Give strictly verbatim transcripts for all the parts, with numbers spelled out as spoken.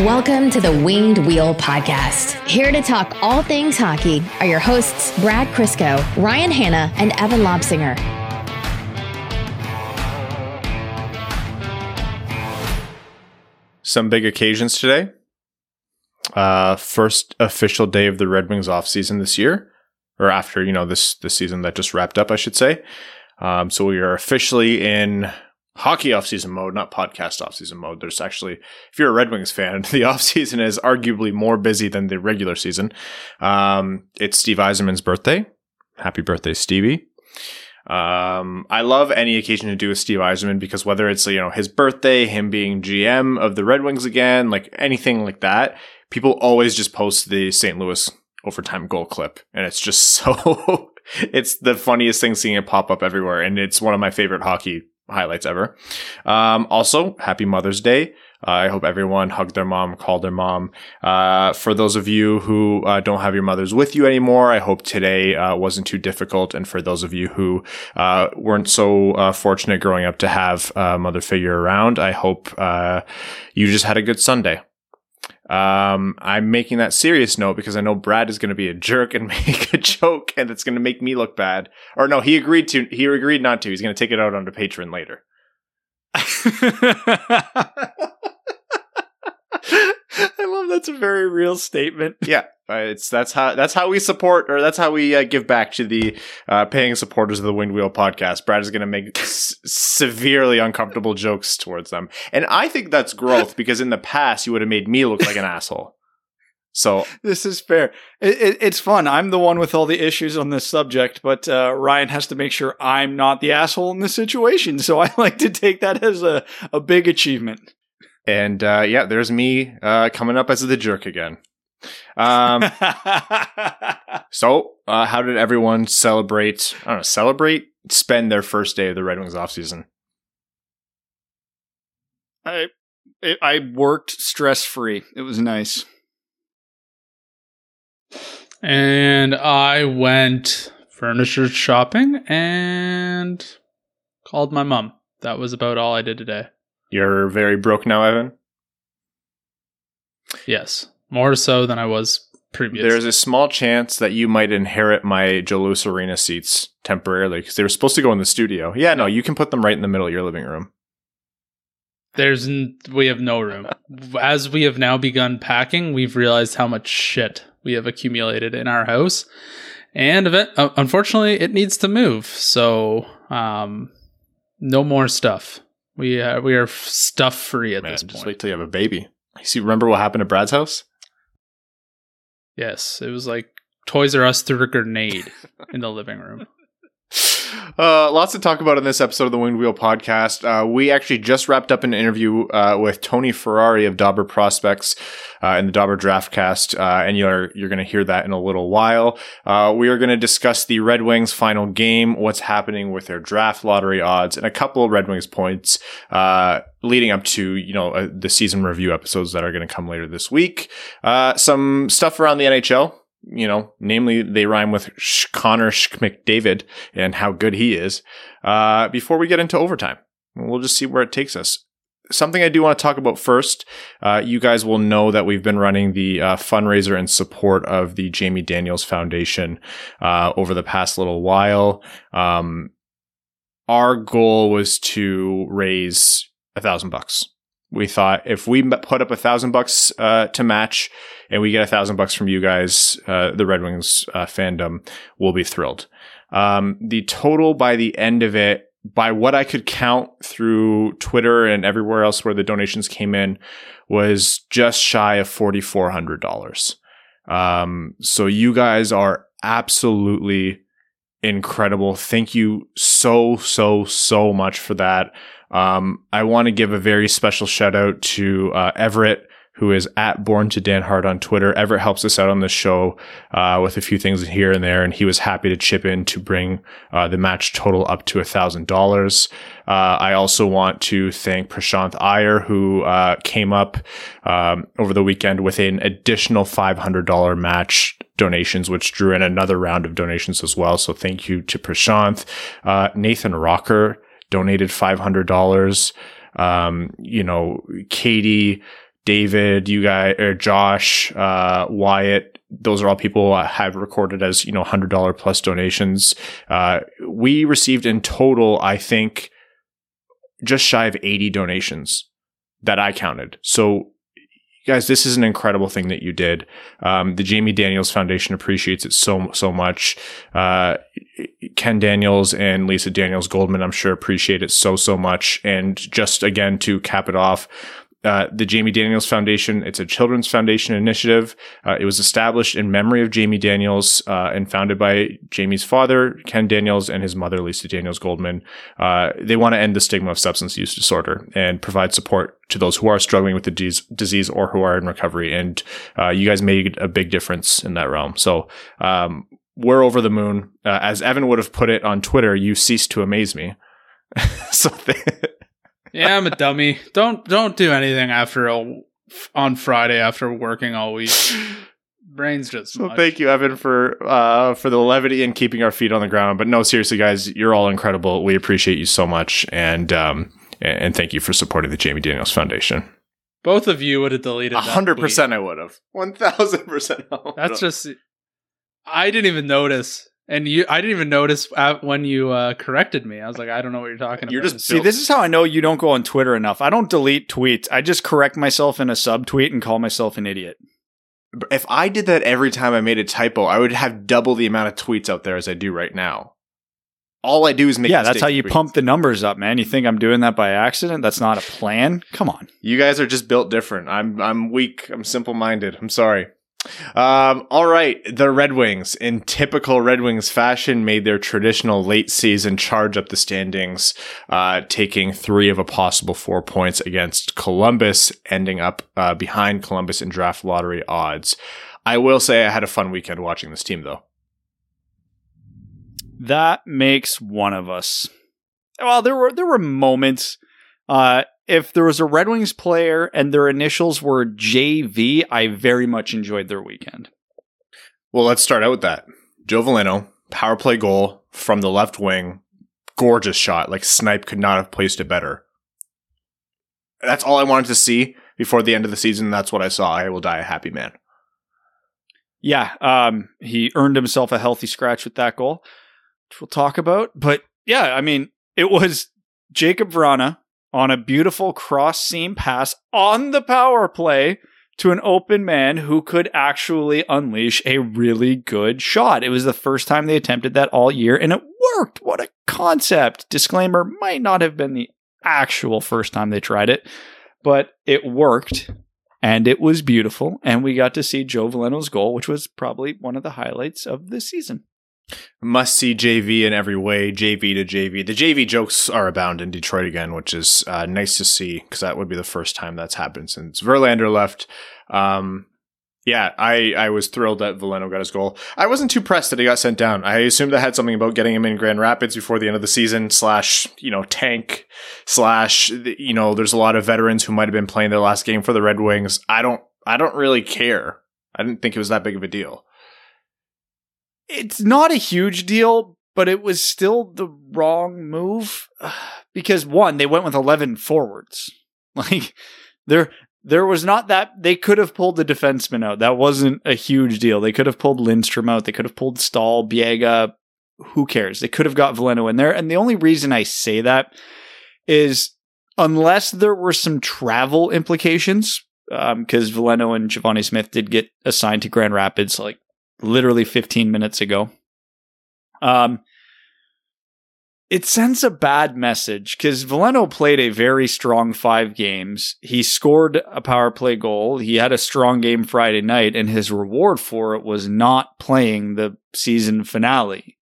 Welcome to the Winged Wheel Podcast. Here to talk all things hockey are your hosts, Brad Crisco, Ryan Hanna, and Evan Lobsinger. Some big occasions today. Uh, first official day of the Red Wings offseason this year, or after, you know, this, this season that just wrapped up, I should say. Um, so we are officially in hockey offseason mode, not podcast offseason mode. There's actually, if you're a Red Wings fan, the offseason is arguably more busy than the regular season. Um, it's Steve Eiserman's birthday. Happy birthday, Stevie. Um, I love any occasion to do with Steve Eiserman because whether it's, you know, his birthday, him being G M of the Red Wings again, like anything like that, people always just post the Saint Louis overtime goal clip. And it's just so, it's the funniest thing seeing it pop up everywhere. And it's one of my favorite hockey highlights ever. Um, also, happy Mother's Day. Uh, I hope everyone hugged their mom, called their mom. Uh, for those of you who uh, don't have your mothers with you anymore, I hope today uh, wasn't too difficult. And for those of you who uh, weren't so uh, fortunate growing up to have a mother figure around, I hope uh, you just had a good Sunday. Um, I'm making that serious note because I know Brad is going to be a jerk and make a joke and it's going to make me look bad. Or no, he agreed to, he agreed not to. He's going to take it out on the Patreon later. I love that's a very real statement. Yeah, it's that's how that's how we support or that's how we uh, give back to the uh, paying supporters of the Winged Wheel Podcast. Brad is going to make s- severely uncomfortable jokes towards them, and I think that's growth because in the past you would have made me look like an asshole. So this is fair. It, it, it's fun. I'm the one with all the issues on this subject, but uh, Ryan has to make sure I'm not the asshole in this situation. So I like to take that as a, a big achievement. And, uh, yeah, there's me, uh, coming up as the jerk again. Um, so, uh, how did everyone celebrate, I don't know, celebrate, spend their first day of the Red Wings offseason? I, it, I worked stress-free. It was nice. And I went furniture shopping and called my mom. That was about all I did today. You're very broke now, Evan? Yes. More so than I was previously. There's a small chance that you might inherit my Jalouse Arena seats temporarily because they were supposed to go in the studio. Yeah, no, you can put them right in the middle of your living room. There's n- we have no room. As we have now begun packing, we've realized how much shit we have accumulated in our house. And event- uh, unfortunately, it needs to move. So, um, no more stuff. We uh, we are stuff free at Man, this point. Just wait till you have a baby. You see, remember what happened at Brad's house? Yes, it was like Toys R Us threw a grenade in the living room. Uh, lots to talk about in this episode of the Winged Wheel Podcast. Uh, we actually just wrapped up an interview uh, with Tony Ferrari of Dauber Prospects uh, in the Dauber Draftcast, uh, and you're you're going to hear that in a little while. Uh, we are going to discuss the Red Wings' final game, what's happening with their draft lottery odds, and a couple of Red Wings points uh, leading up to you know uh, the season review episodes that are going to come later this week. Uh, some stuff around the N H L. You know, namely they rhyme with Sh- Connor McDavid and how good he is uh, before we get into overtime. We'll just see where it takes us. Something I do want to talk about first. Uh, you guys will know that we've been running the uh, fundraiser in support of the Jamie Daniels Foundation uh, over the past little while. Um, our goal was to raise a thousand bucks. We thought if we put up a thousand bucks uh, to match and we get a thousand bucks from you guys, uh, the Red Wings uh, fandom will be thrilled. Um, the total by the end of it, by what I could count through Twitter and everywhere else where the donations came in, was just shy of four thousand four hundred dollars. Um, so you guys are absolutely incredible. Thank you so, so, so much for that. Um, I want to give a very special shout out to uh, Everett, who is at Born to Dan Hart on Twitter. Everett helps us out on this show uh, with a few things here and there, and he was happy to chip in to bring uh, the match total up to one thousand dollars. Uh, I also want to thank Prashanth Iyer, who uh, came up um, over the weekend with an additional five hundred dollars match donations, which drew in another round of donations as well. So thank you to Prashanth. Uh, Nathan Rocker donated five hundred dollars. Um, you know, Katie David, you guys, or Josh, uh, Wyatt, those are all people I have recorded as, you know, one hundred dollars plus donations. Uh, we received in total, I think, just shy of eighty donations that I counted. So, guys, this is an incredible thing that you did. Um, the Jamie Daniels Foundation appreciates it so, so much. Uh, Ken Daniels and Lisa Daniels Goldman, I'm sure, appreciate it so, so much. And just again, to cap it off, Uh, the Jamie Daniels Foundation, it's a children's foundation initiative. Uh, it was established in memory of Jamie Daniels uh, and founded by Jamie's father, Ken Daniels, and his mother, Lisa Daniels Goldman. Uh, they want to end the stigma of substance use disorder and provide support to those who are struggling with the de- disease or who are in recovery. And uh, you guys made a big difference in that realm. So um, we're over the moon. Uh, as Evan would have put it on Twitter, you cease to amaze me. so th- Yeah, I'm a dummy. Don't don't do anything after a, on Friday after working all week. Brain's just so much. Thank you, Evan, for uh, for the levity and keeping our feet on the ground. But no, seriously, guys, you're all incredible. We appreciate you so much, and um, and thank you for supporting the Jamie Daniels Foundation. Both of you would have deleted that. one hundred percent I would have. one thousand percent I would have. That's just... I didn't even notice... And you, I didn't even notice when you uh, corrected me. I was like, I don't know what you're talking you're about. Just, see, this is how I know you don't go on Twitter enough. I don't delete tweets. I just correct myself in a subtweet and call myself an idiot. If I did that every time I made a typo, I would have double the amount of tweets out there as I do right now. All I do is make yeah, that's how you tweets. Pump the numbers up, man. You think I'm doing that by accident? That's not a plan? Come on. You guys are just built different. I'm I'm weak. I'm simple-minded. I'm sorry. Um, all right. The Red Wings, in typical Red Wings fashion, made their traditional late season charge up the standings, uh, taking three of a possible four points against Columbus, ending up uh, behind Columbus in draft lottery odds. I will say I had a fun weekend watching this team, though. That makes one of us. Well, there were there were moments. Uh, if there was a Red Wings player and their initials were J V, I very much enjoyed their weekend. Well, let's start out with that. Joe Veleno, power play goal from the left wing. Gorgeous shot. Like, Snipe could not have placed it better. That's all I wanted to see before the end of the season. That's what I saw. I will die a happy man. Yeah. Um, he earned himself a healthy scratch with that goal, which we'll talk about. But yeah, I mean, it was Jacob Vrana on a beautiful cross-seam pass on the power play to an open man who could actually unleash a really good shot. It was the first time they attempted that all year, and it worked. What a concept. Disclaimer, might not have been the actual first time they tried it, but it worked, and it was beautiful, and we got to see Joe Veleno's goal, which was probably one of the highlights of the season. Must see J V in every way. J V to J V. The J V jokes are abound in Detroit again, which is uh, nice to see, because that would be the first time that's happened since Verlander left. Um, yeah, I, I was thrilled that Veleno got his goal. I wasn't too pressed that he got sent down. I assumed that had something about getting him in Grand Rapids before the end of the season, slash, you know, tank, slash, you know, there's a lot of veterans who might have been playing their last game for the Red Wings. I don't, I don't really care. I didn't think it was that big of a deal. It's not a huge deal, but it was still the wrong move because, one, they went with eleven forwards. Like, there there was not that. They could have pulled the defenseman out. That wasn't a huge deal. They could have pulled Lindstrom out. They could have pulled Stahl, Biega. Who cares? They could have got Veleno in there. And the only reason I say that is unless there were some travel implications, because um, Veleno and Giovanni Smith did get assigned to Grand Rapids, like, literally fifteen minutes ago. Um, it sends a bad message because Veleno played a very strong five games. He scored a power play goal. He had a strong game Friday night, and his reward for it was not playing the season finale.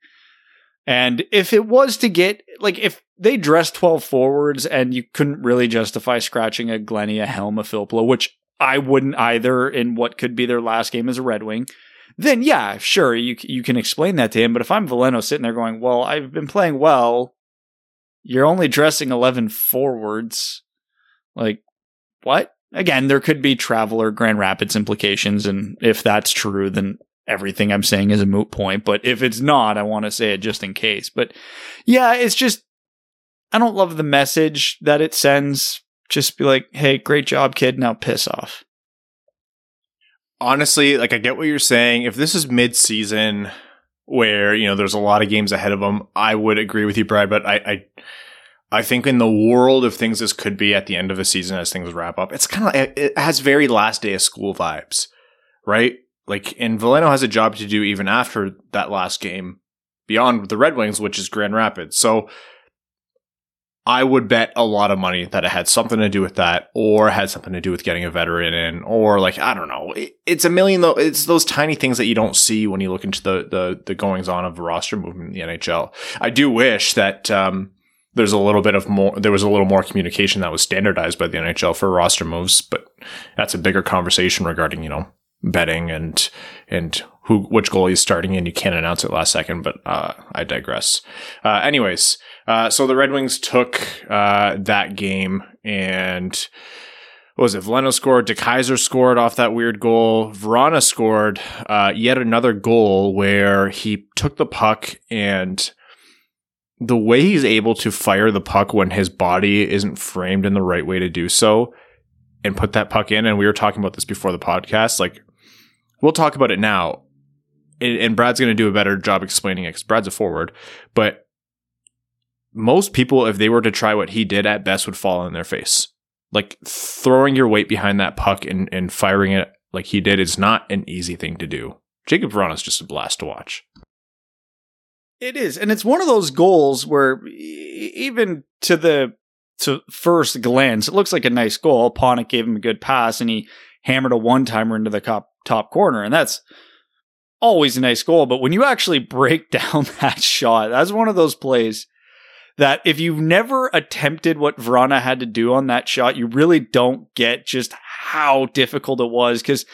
And if it was to get, like, if they dressed twelve forwards and you couldn't really justify scratching a Glennie, a Helm, a Filppula, which I wouldn't either in what could be their last game as a Red Wing, then yeah, sure, you you can explain that to him. But if I'm Veleno sitting there going, well, I've been playing well, you're only dressing eleven forwards. Like, what? Again, there could be travel or Grand Rapids implications. And if that's true, then everything I'm saying is a moot point. But if it's not, I want to say it just in case. But yeah, it's just, I don't love the message that it sends. just be like, hey, great job, kid. Now piss off. Honestly, like, I get what you're saying. If this is mid-season where, you know, there's a lot of games ahead of them, I would agree with you, Brad. But I, I, I think in the world of things, this could be at the end of the season as things wrap up. It's kind of like, it has very last day of school vibes, right? Like, and Valeno has a job to do even after that last game beyond the Red Wings, which is Grand Rapids. So I would bet a lot of money that it had something to do with that, or had something to do with getting a veteran in, or like, I don't know. It's a million, though. It's those tiny things that you don't see when you look into the, the, the goings on of the roster movement in the N H L. I do wish that, um, there's a little bit of more, there was a little more communication that was standardized by the N H L for roster moves, but that's a bigger conversation regarding, you know, betting and, and who, which goalie is starting, and you can't announce it last second, but, uh, I digress. Uh, anyways. Uh, so the Red Wings took uh, that game, and what was it? Valeno scored, DeKeyser scored off that weird goal. Vrana scored uh, yet another goal where he took the puck, and the way he's able to fire the puck when his body isn't framed in the right way to do so and put that puck in. And we were talking about this before the podcast. Like, we'll talk about it now, and, and Brad's going to do a better job explaining it because Brad's a forward, but most people, if they were to try what he did, at best would fall on their face. Like, throwing your weight behind that puck and, and firing it like he did is not an easy thing to do. Jacob Vrana is just a blast to watch. It is. And it's one of those goals where even to the to first glance, it looks like a nice goal. Panik gave him a good pass, and he hammered a one-timer into the top, top corner. And that's always a nice goal. But when you actually break down that shot, that's one of those plays that if you've never attempted what Vrana had to do on that shot, you really don't get just how difficult it was, because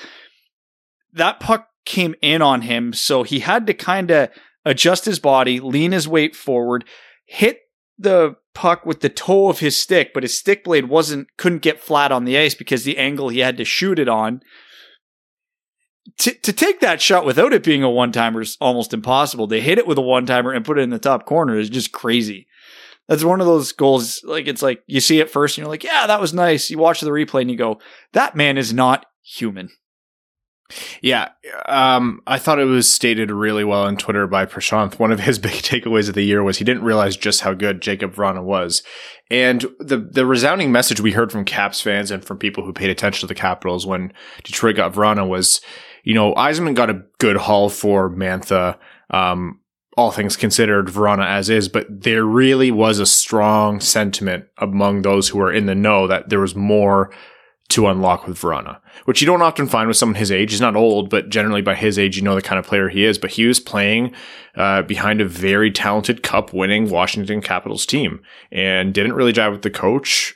that puck came in on him. So he had to kind of adjust his body, lean his weight forward, hit the puck with the toe of his stick, but his stick blade wasn't, couldn't get flat on the ice because the angle he had to shoot it on. To, to take that shot without it being a one-timer is almost impossible. To hit it with a one-timer and put it in the top corner is just crazy. That's one of those goals, like, it's like, you see it first and you're like, yeah, that was nice. You watch the replay and you go, that man is not human. Yeah. Um, I thought it was stated really well on Twitter by Prashanth. One of his big takeaways of the year was he didn't realize just how good Jacob Vrana was. And the, the resounding message we heard from Caps fans and from people who paid attention to the Capitals when Detroit got Vrana was, you know, Eisenman got a good haul for Mantha, um, all things considered, Vrana as is, but there really was a strong sentiment among those who are in the know that there was more to unlock with Vrana, which you don't often find with someone his age. He's not old, but generally by his age, you know the kind of player he is. But he was playing uh, behind a very talented cup-winning Washington Capitals team and didn't really jive with the coach.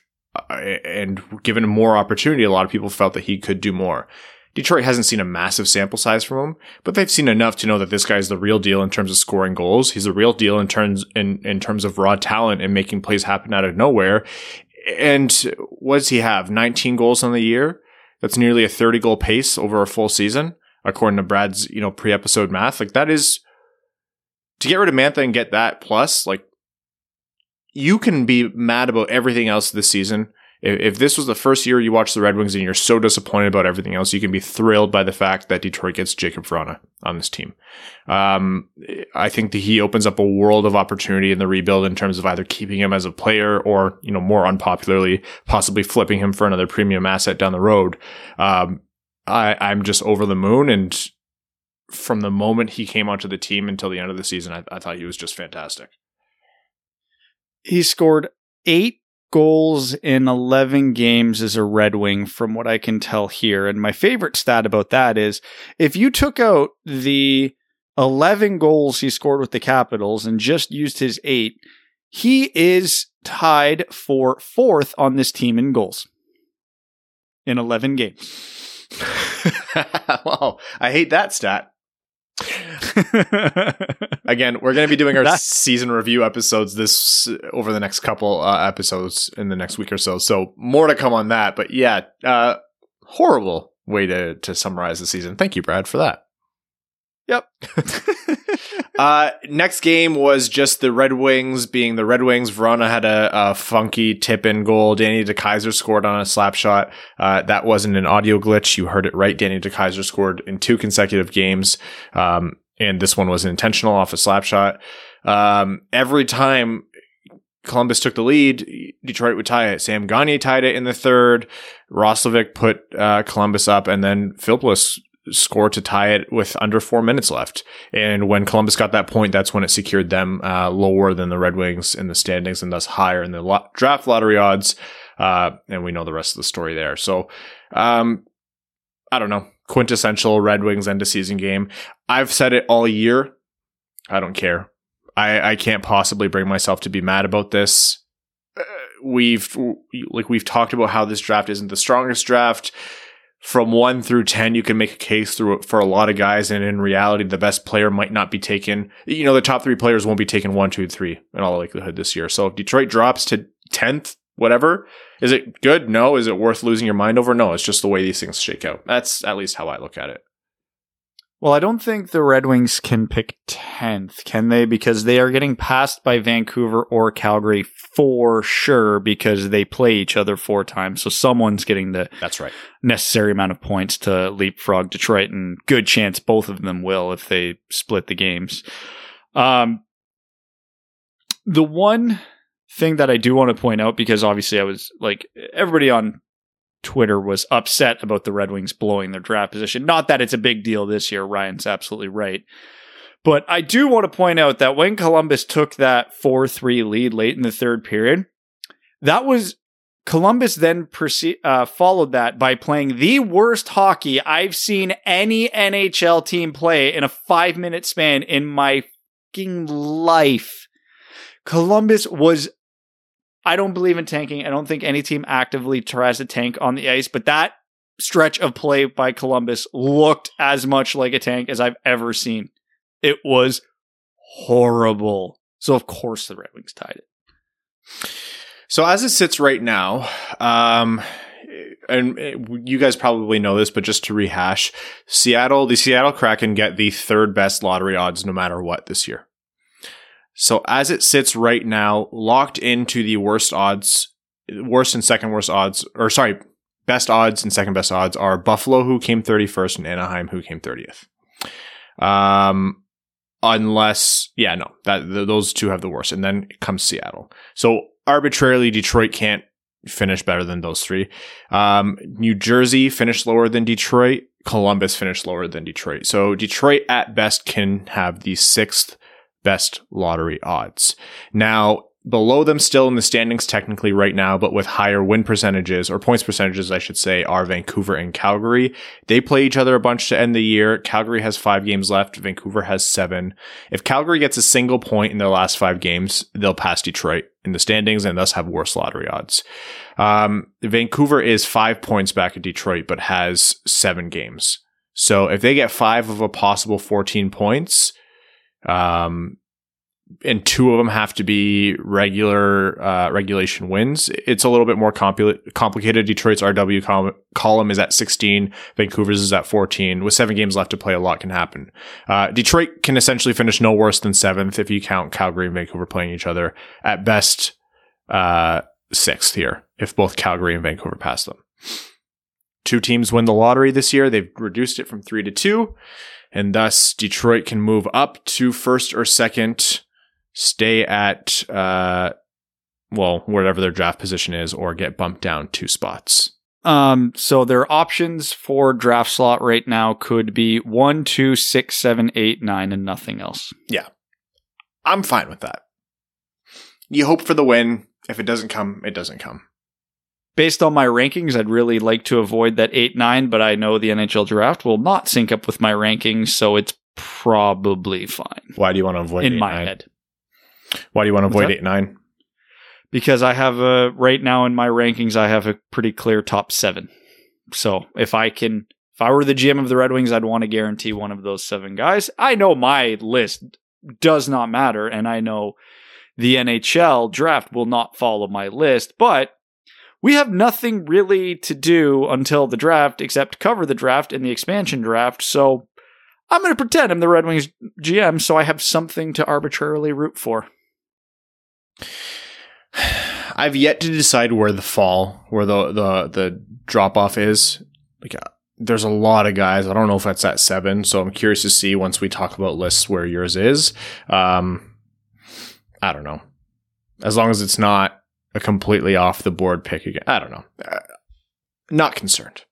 Uh, and given him more opportunity, a lot of people felt that he could do more. Detroit hasn't seen a massive sample size from him, but they've seen enough to know that this guy's the real deal in terms of scoring goals. He's the real deal in terms in, in terms of raw talent and making plays happen out of nowhere. And what does he have? nineteen goals on the year. That's nearly a thirty-goal pace over a full season, according to Brad's, you know, pre-episode math. Like, that is to get rid of Mantha and get that plus. Like, you can be mad about everything else this season. If this was the first year you watched the Red Wings and you're so disappointed about everything else, you can be thrilled by the fact that Detroit gets Jacob Vrana on this team. Um, I think that he opens up a world of opportunity in the rebuild in terms of either keeping him as a player or, you know, more unpopularly, possibly flipping him for another premium asset down the road. Um, I, I'm just over the moon. And from the moment he came onto the team until the end of the season, I, I thought he was just fantastic. He scored eight goals in eleven games as a Red Wing, from what I can tell here. And my favorite stat about that is, if you took out the eleven goals he scored with the Capitals and just used his eight, he is tied for fourth on this team in goals in eleven games. Wow, I hate that stat. Again, we're going to be doing our That's- season review episodes this over the next couple uh, episodes in the next week or so. So more to come on that. But yeah, uh, horrible way to, to summarize the season. Thank you, Brad, for that. Yep. Uh, next game was just the Red Wings being the Red Wings. Verona had a, a funky tip-in goal. Danny DeKeyser scored on a slap shot. Uh, that wasn't an audio glitch. You heard it right. Danny DeKeyser scored in two consecutive games. Um, and this one was intentional off a slap shot. Um, every time Columbus took the lead, Detroit would tie it. Sam Gagner tied it in the third. Roslovic put uh, Columbus up, and then Philpolis scored to tie it with under four minutes left. And when Columbus got that point, that's when it secured them uh, lower than the Red Wings in the standings and thus higher in the lo- draft lottery odds. Uh, and we know the rest of the story there. So um, I don't know. Quintessential Red Wings end of season game. I've said it all year. I don't care. I, I can't possibly bring myself to be mad about this. Uh, we've like we've talked about how this draft isn't the strongest draft. From one through ten, you can make a case through it for a lot of guys, and in reality, the best player might not be taken. You know, the top three players won't be taken one, two, three in all likelihood this year. So if Detroit drops to tenth, whatever, is it good? No. Is it worth losing your mind over? No. It's just the way these things shake out. That's at least how I look at it. Well, I don't think the Red Wings can pick tenth, can they? Because they are getting passed by Vancouver or Calgary for sure, because they play each other four times. So someone's getting the That's right. necessary amount of points to leapfrog Detroit, and good chance both of them will if they split the games. Um, the one thing that I do want to point out, because obviously I was like, everybody on Twitter was upset about the Red Wings blowing their draft position. Not that it's a big deal this year. Ryan's absolutely right. But I do want to point out that when Columbus took that four three lead late in the third period, that was Columbus then proceed, uh, followed that by playing the worst hockey I've seen any N H L team play in a five-minute span in my fucking life. Columbus was I don't believe in tanking. I don't think any team actively tries to tank on the ice, but that stretch of play by Columbus looked as much like a tank as I've ever seen. It was horrible. So, of course, the Red Wings tied it. So, as it sits right now, um, and you guys probably know this, but just to rehash, Seattle, the Seattle Kraken get the third best lottery odds no matter what this year. So as it sits right now, locked into the worst odds, worst and second worst odds, or sorry, best odds and second best odds are Buffalo, who came thirty-first, and Anaheim, who came thirtieth. Um, unless, yeah, no, that th- those two have the worst, and then comes Seattle. So arbitrarily, Detroit can't finish better than those three. Um, New Jersey finished lower than Detroit. Columbus finished lower than Detroit. So Detroit at best can have the sixth best lottery odds. Now, below them still in the standings technically right now, but with higher win percentages, or points percentages, I should say, are Vancouver and Calgary. They play each other a bunch to end the year. Calgary has five games left. Vancouver has seven. If Calgary gets a single point in their last five games, they'll pass Detroit in the standings and thus have worse lottery odds. Um, Vancouver is five points back of Detroit, but has seven games. So if they get five of a possible fourteen points, Um, and two of them have to be regular, uh, regulation wins. It's a little bit more compli- complicated. Detroit's R W com- column is at sixteen. Vancouver's is at fourteen. With seven games left to play, a lot can happen. Uh, Detroit can essentially finish no worse than seventh if you count Calgary and Vancouver playing each other. At best, uh, sixth here if both Calgary and Vancouver pass them. Two teams win the lottery this year. They've reduced it from three to two. And thus, Detroit can move up to first or second, stay at, uh, well, whatever their draft position is, or get bumped down two spots. Um, so their options for draft slot right now could be one, two, six, seven, eight, nine, and nothing else. Yeah. I'm fine with that. You hope for the win. If it doesn't come, it doesn't come. Based on my rankings, I'd really like to avoid that eight nine, but I know the N H L draft will not sync up with my rankings, so it's probably fine. Why do you want to avoid eight nine? In my head. Why do you want to avoid eight nine? Because I have a, right now in my rankings, I have a pretty clear top seven. So if I can, if I were the G M of the Red Wings, I'd want to guarantee one of those seven guys. I know my list does not matter, and I know the N H L draft will not follow my list, but we have nothing really to do until the draft except cover the draft and the expansion draft, so I'm going to pretend I'm the Red Wings G M so I have something to arbitrarily root for. I've yet to decide where the fall, where the the, the drop-off is. Like, there's a lot of guys. I don't know if that's at seven, so I'm curious to see once we talk about lists where yours is. Um, I don't know. As long as it's not a completely off-the-board pick again. I don't know. Uh, not concerned.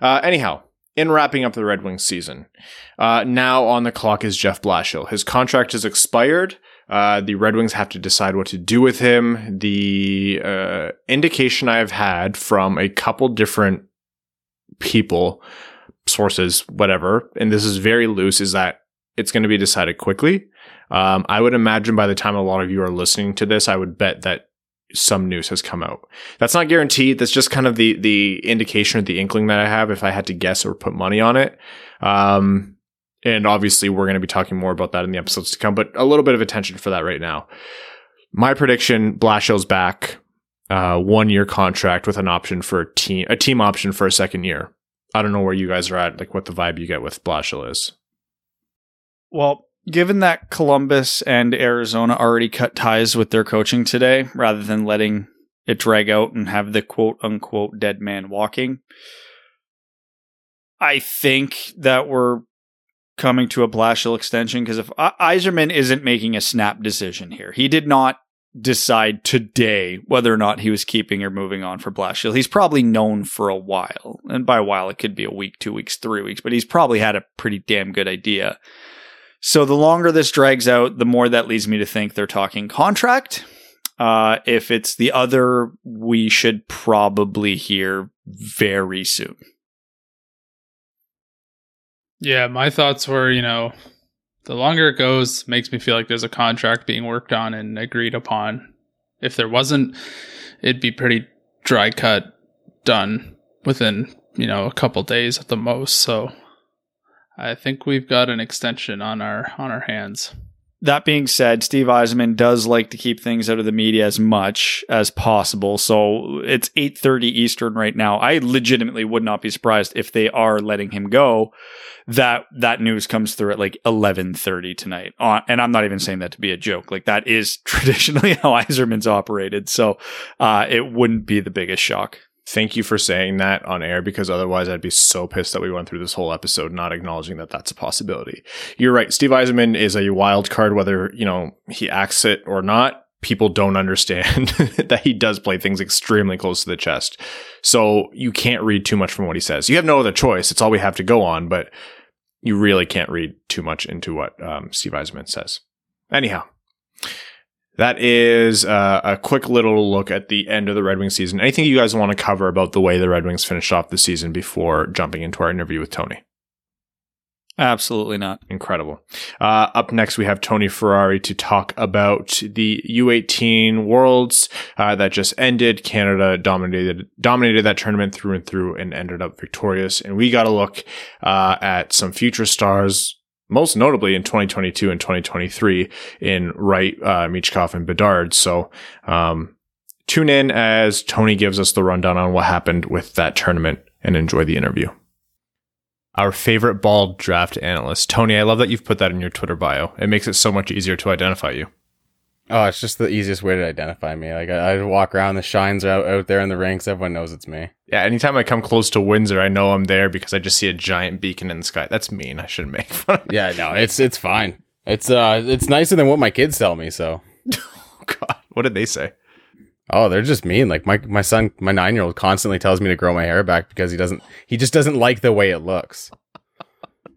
Uh, anyhow. In wrapping up the Red Wings season, uh, now on the clock is Jeff Blashill. His contract has expired. Uh, the Red Wings have to decide what to do with him. The uh, indication I've had from a couple different people, sources, whatever, and this is very loose, is that it's going to be decided quickly. Um, I would imagine by the time a lot of you are listening to this, I would bet that some news has come out. That's not guaranteed. That's just kind of the the indication or the inkling that I have if I had to guess or put money on it. Um, and obviously, we're going to be talking more about that in the episodes to come, but a little bit of attention for that right now. My prediction, Blashill's back, uh, one-year contract with an option for a team, a team option for a second year. I don't know where you guys are at, like what the vibe you get with Blashill is. Well, given that Columbus and Arizona already cut ties with their coaching today, rather than letting it drag out and have the quote-unquote dead man walking, I think that we're coming to a Blashill extension, because if Yzerman isn't making a snap decision here, he did not decide today whether or not he was keeping or moving on for Blashill. He's probably known for a while, and by a while, it could be a week, two weeks, three weeks, but he's probably had a pretty damn good idea. So the longer this drags out, the more that leads me to think they're talking contract. Uh, if it's the other, we should probably hear very soon. Yeah, my thoughts were, you know, the longer it goes, makes me feel like there's a contract being worked on and agreed upon. If there wasn't, it'd be pretty dry cut, done within, you know, a couple days at the most, so I think we've got an extension on our on our hands. That being said, Steve Yzerman does like to keep things out of the media as much as possible. So it's eight thirty Eastern right now. I legitimately would not be surprised if they are letting him go. That that news comes through at like eleven thirty tonight. Uh, and I'm not even saying that to be a joke. Like, that is traditionally how Yzerman's operated. So uh, it wouldn't be the biggest shock. Thank you for saying that on air, because otherwise I'd be so pissed that we went through this whole episode not acknowledging that that's a possibility. You're right. Steve Yzerman is a wild card, whether, you know, he acts it or not. People don't understand that he does play things extremely close to the chest. So you can't read too much from what he says. You have no other choice. It's all we have to go on, but you really can't read too much into what um, Steve Yzerman says. Anyhow. That is uh, a quick little look at the end of the Red Wings season. Anything you guys want to cover about the way the Red Wings finished off the season before jumping into our interview with Tony? Absolutely not. Incredible. Uh, up next, we have Tony Ferrari to talk about the U eighteen Worlds uh, that just ended. Canada dominated dominated that tournament through and through and ended up victorious. And we got a look uh, at some future stars, most notably in twenty twenty-two and twenty twenty-three in Wright, uh, Michkov, and Bedard. So um, tune in as Tony gives us the rundown on what happened with that tournament, and enjoy the interview. Our favorite ball draft analyst. Tony, I love that you've put that in your Twitter bio. It makes it so much easier to identify you. Oh, it's just the easiest way to identify me. Like, I, I walk around, the shines are out, out there in the ranks. Everyone knows it's me. Yeah, anytime I come close to Windsor, I know I'm there because I just see a giant beacon in the sky. That's mean. I shouldn't make fun of it. Yeah, no, it's it's fine. It's uh, it's nicer than what my kids tell me, so. Oh, God. What did they say? Oh, they're just mean. Like, my, my son, my nine-year-old constantly tells me to grow my hair back because he doesn't, he just doesn't like the way it looks.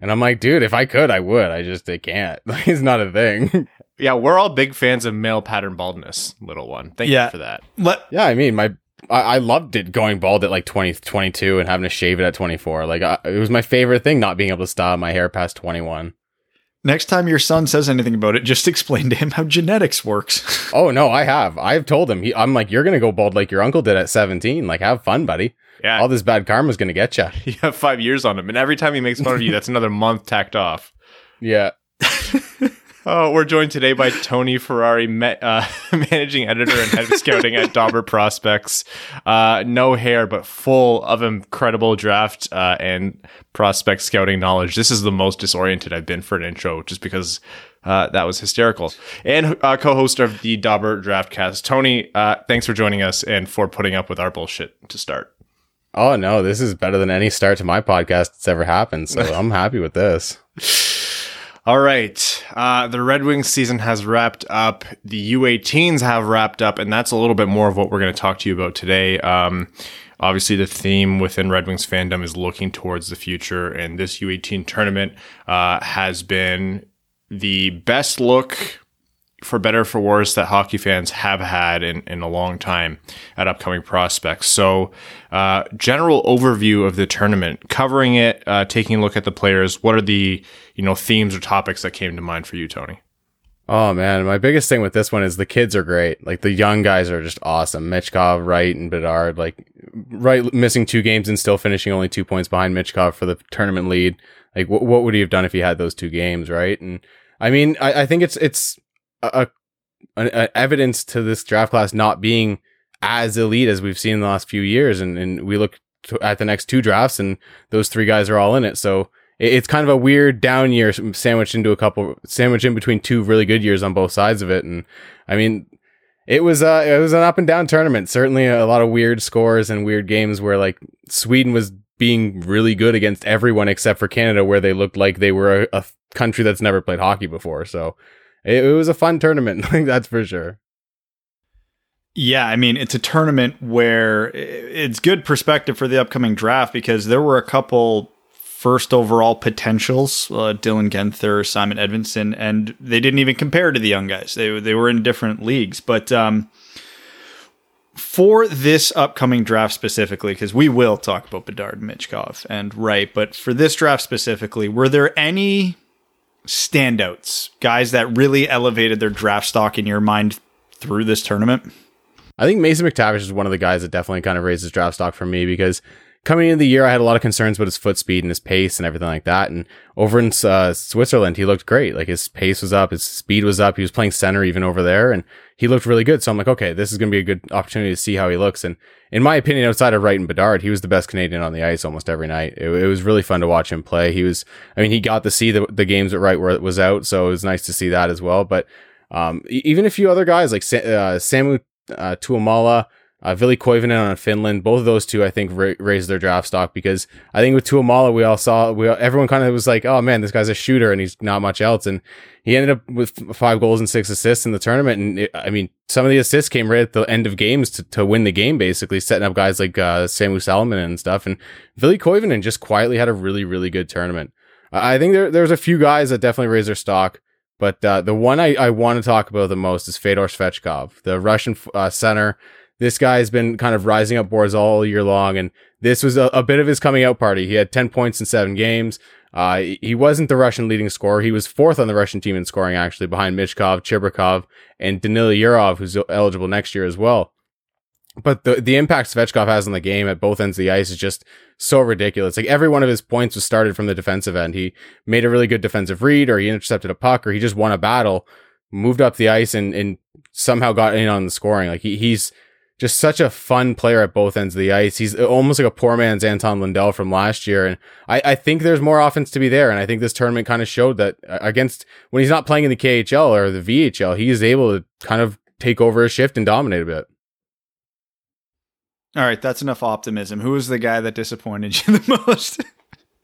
And I'm like, dude, if I could, I would. I just, I can't. Like, it's not a thing. Yeah, we're all big fans of male pattern baldness, little one. Thank yeah. you for that. Let- yeah, I mean, my I, I loved it going bald at like twenty, twenty-two and having to shave it at twenty-four. Like, I, it was my favorite thing, not being able to style my hair past twenty-one. Next time your son says anything about it, just explain to him how genetics works. Oh, no, I have. I've told him. He, I'm like, you're going to go bald like your uncle did at seventeen. Like, have fun, buddy. Yeah. All this bad karma's going to get you. You have five years on him. And every time he makes fun of you, that's another month tacked off. Yeah. Oh, we're joined today by Tony Ferrari, ma- uh, managing editor and head of scouting at Dauber Prospects. Uh, no hair, but full of incredible draft uh, and prospect scouting knowledge. This is the most disoriented I've been for an intro, just because uh, that was hysterical. And uh, co-host of the Dauber Draftcast, Tony. Uh, thanks for joining us and for putting up with our bullshit to start. Oh no, this is better than any start to my podcast that's ever happened. So I'm happy with this. All right. Uh, the Red Wings season has wrapped up. The U eighteens have wrapped up, and that's a little bit more of what we're going to talk to you about today. Um, obviously, the theme within Red Wings fandom is looking towards the future, and this U eighteen tournament uh, has been the best look, for better or for worse, that hockey fans have had in, in a long time at upcoming prospects. So, uh, general overview of the tournament, covering it, uh, taking a look at the players. What are the, you know, themes or topics that came to mind for you, Tony? Oh man, my biggest thing with this one is the kids are great. Like the young guys are just awesome. Michkov, Wright, and Bedard. Like Wright missing two games and still finishing only two points behind Michkov for the tournament lead. Like wh- what would he have done if he had those two games, right? And I mean, I, I think it's it's A, a, a evidence to this draft class not being as elite as we've seen in the last few years. And, and we look to, at the next two drafts and those three guys are all in it. So it, it's kind of a weird down year sandwiched into a couple sandwiched in between two really good years on both sides of it. And I mean, it was uh it was an up and down tournament. Certainly a lot of weird scores and weird games where like Sweden was being really good against everyone except for Canada, where they looked like they were a, a country that's never played hockey before. So it was a fun tournament, like that's for sure. Yeah, I mean, it's a tournament where it's good perspective for the upcoming draft because there were a couple first overall potentials, uh, Dylan Genther, Simon Edvinsson, and they didn't even compare to the young guys. They they were in different leagues, but um, for this upcoming draft specifically, because we will talk about Bedard, Michkov, and Wright, but for this draft specifically, were there any standouts, guys that really elevated their draft stock in your mind through this tournament? I think Mason McTavish is one of the guys that definitely kind of raised his draft stock for me because coming into the year, I had a lot of concerns about his foot speed and his pace and everything like that. And over in uh, Switzerland, he looked great. Like his pace was up, his speed was up. He was playing center even over there, and he looked really good. So I'm like, okay, this is going to be a good opportunity to see how he looks. And in my opinion, outside of Wright and Bedard, he was the best Canadian on the ice almost every night. It, it was really fun to watch him play. He was, I mean, he got to see the, the games that Wright was out, so it was nice to see that as well. But um, even a few other guys like uh, Samu uh, Tuomala, uh, Ville Koivunen on Finland, both of those two, I think, ra- raised their draft stock because I think with Tuomala, we all saw, we all, everyone kind of was like, oh man, this guy's a shooter and he's not much else. And he ended up with five goals and six assists in the tournament. And it, I mean, some of the assists came right at the end of games to, to win the game, basically setting up guys like uh, Samu Salminen and stuff. And Ville Koivunen just quietly had a really, really good tournament. Uh, I think there there's a few guys that definitely raised their stock, but uh, the one I, I want to talk about the most is Fedor Svechkov, the Russian uh, center. This guy has been kind of rising up boards all year long, and this was a, a bit of his coming out party. He had ten points in seven games. Uh, he wasn't the Russian leading scorer. He was fourth on the Russian team in scoring, actually, behind Michkov, Chibrikov, and Danila Yurov, who's eligible next year as well. But the the impact Svechkov has on the game at both ends of the ice is just so ridiculous. Like every one of his points was started from the defensive end. He made a really good defensive read, or he intercepted a puck, or he just won a battle, moved up the ice, and, and somehow got in on the scoring. Like he, he's just such a fun player at both ends of the ice. He's almost like a poor man's Anton Lundell from last year. And I, I think there's more offense to be there. And I think this tournament kind of showed that against when he's not playing in the K H L or the V H L, he is able to kind of take over a shift and dominate a bit. All right. That's enough optimism. Who was the guy that disappointed you the most?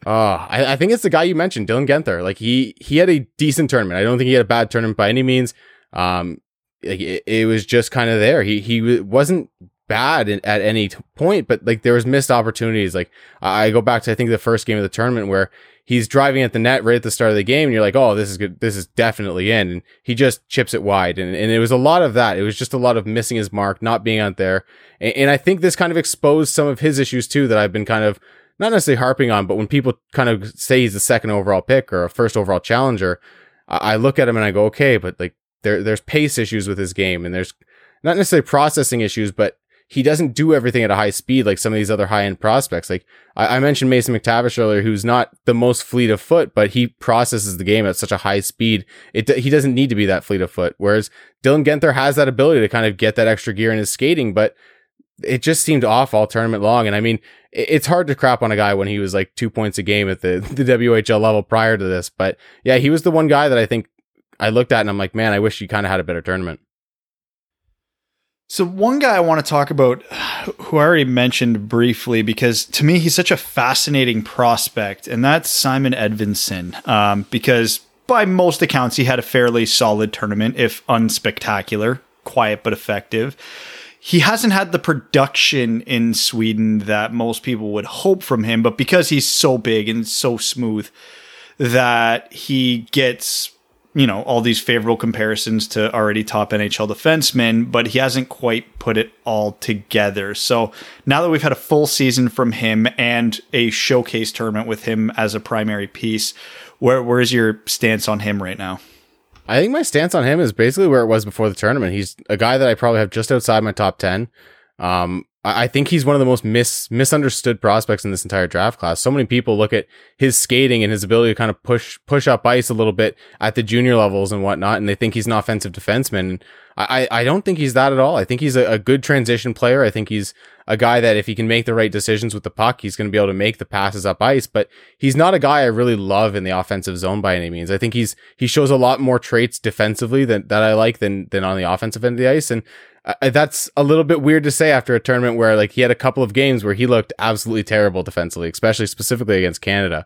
Uh, I, I think it's the guy you mentioned, Dylan Genther. Like he, he had a decent tournament. I don't think he had a bad tournament by any means. Um, Like it, it was just kind of there. He he wasn't bad in, at any t- point, but like there was missed opportunities. Like I go back to I think the first game of the tournament where he's driving at the net right at the start of the game, and you're like, oh, this is good. This is definitely in, and he just chips it wide. And and it was a lot of that. It was just a lot of missing his mark, not being out there. And, and I think this kind of exposed some of his issues too that I've been kind of not necessarily harping on, but when people kind of say he's the second overall pick or a first overall challenger, I, I look at him and I go, okay, but like. There, there's pace issues with his game, and there's not necessarily processing issues, but he doesn't do everything at a high speed like some of these other high-end prospects. Like I, I mentioned Mason McTavish earlier, who's not the most fleet of foot, but he processes the game at such a high speed. It he doesn't need to be that fleet of foot. Whereas Dylan Genther has that ability to kind of get that extra gear in his skating, but it just seemed off all tournament long. And I mean, it's hard to crap on a guy when he was like two points a game at the, the W H L level prior to this. But yeah, he was the one guy that I think I looked at and I'm like, man, I wish he kind of had a better tournament. So one guy I want to talk about who I already mentioned briefly, because to me, he's such a fascinating prospect, and that's Simon Edvinsson, um, because by most accounts, he had a fairly solid tournament, if unspectacular, quiet, but effective. He hasn't had the production in Sweden that most people would hope from him, but because he's so big and so smooth that he gets, you know, all these favorable comparisons to already top N H L defensemen, but he hasn't quite put it all together. So now that we've had a full season from him and a showcase tournament with him as a primary piece, where where is your stance on him right now? I think my stance on him is basically where it was before the tournament. He's a guy that I probably have just outside my top ten. Um, I think he's one of the most mis- misunderstood prospects in this entire draft class. So many people look at his skating and his ability to kind of push push up ice a little bit at the junior levels and whatnot, and they think he's an offensive defenseman. I, I don't think he's that at all. I think he's a, a good transition player. I think he's a guy that if he can make the right decisions with the puck, he's going to be able to make the passes up ice, but he's not a guy I really love in the offensive zone by any means. I think he's, he shows a lot more traits defensively than, that I like than, than on the offensive end of the ice. And uh, that's a little bit weird to say after a tournament where like he had a couple of games where he looked absolutely terrible defensively, especially specifically against Canada.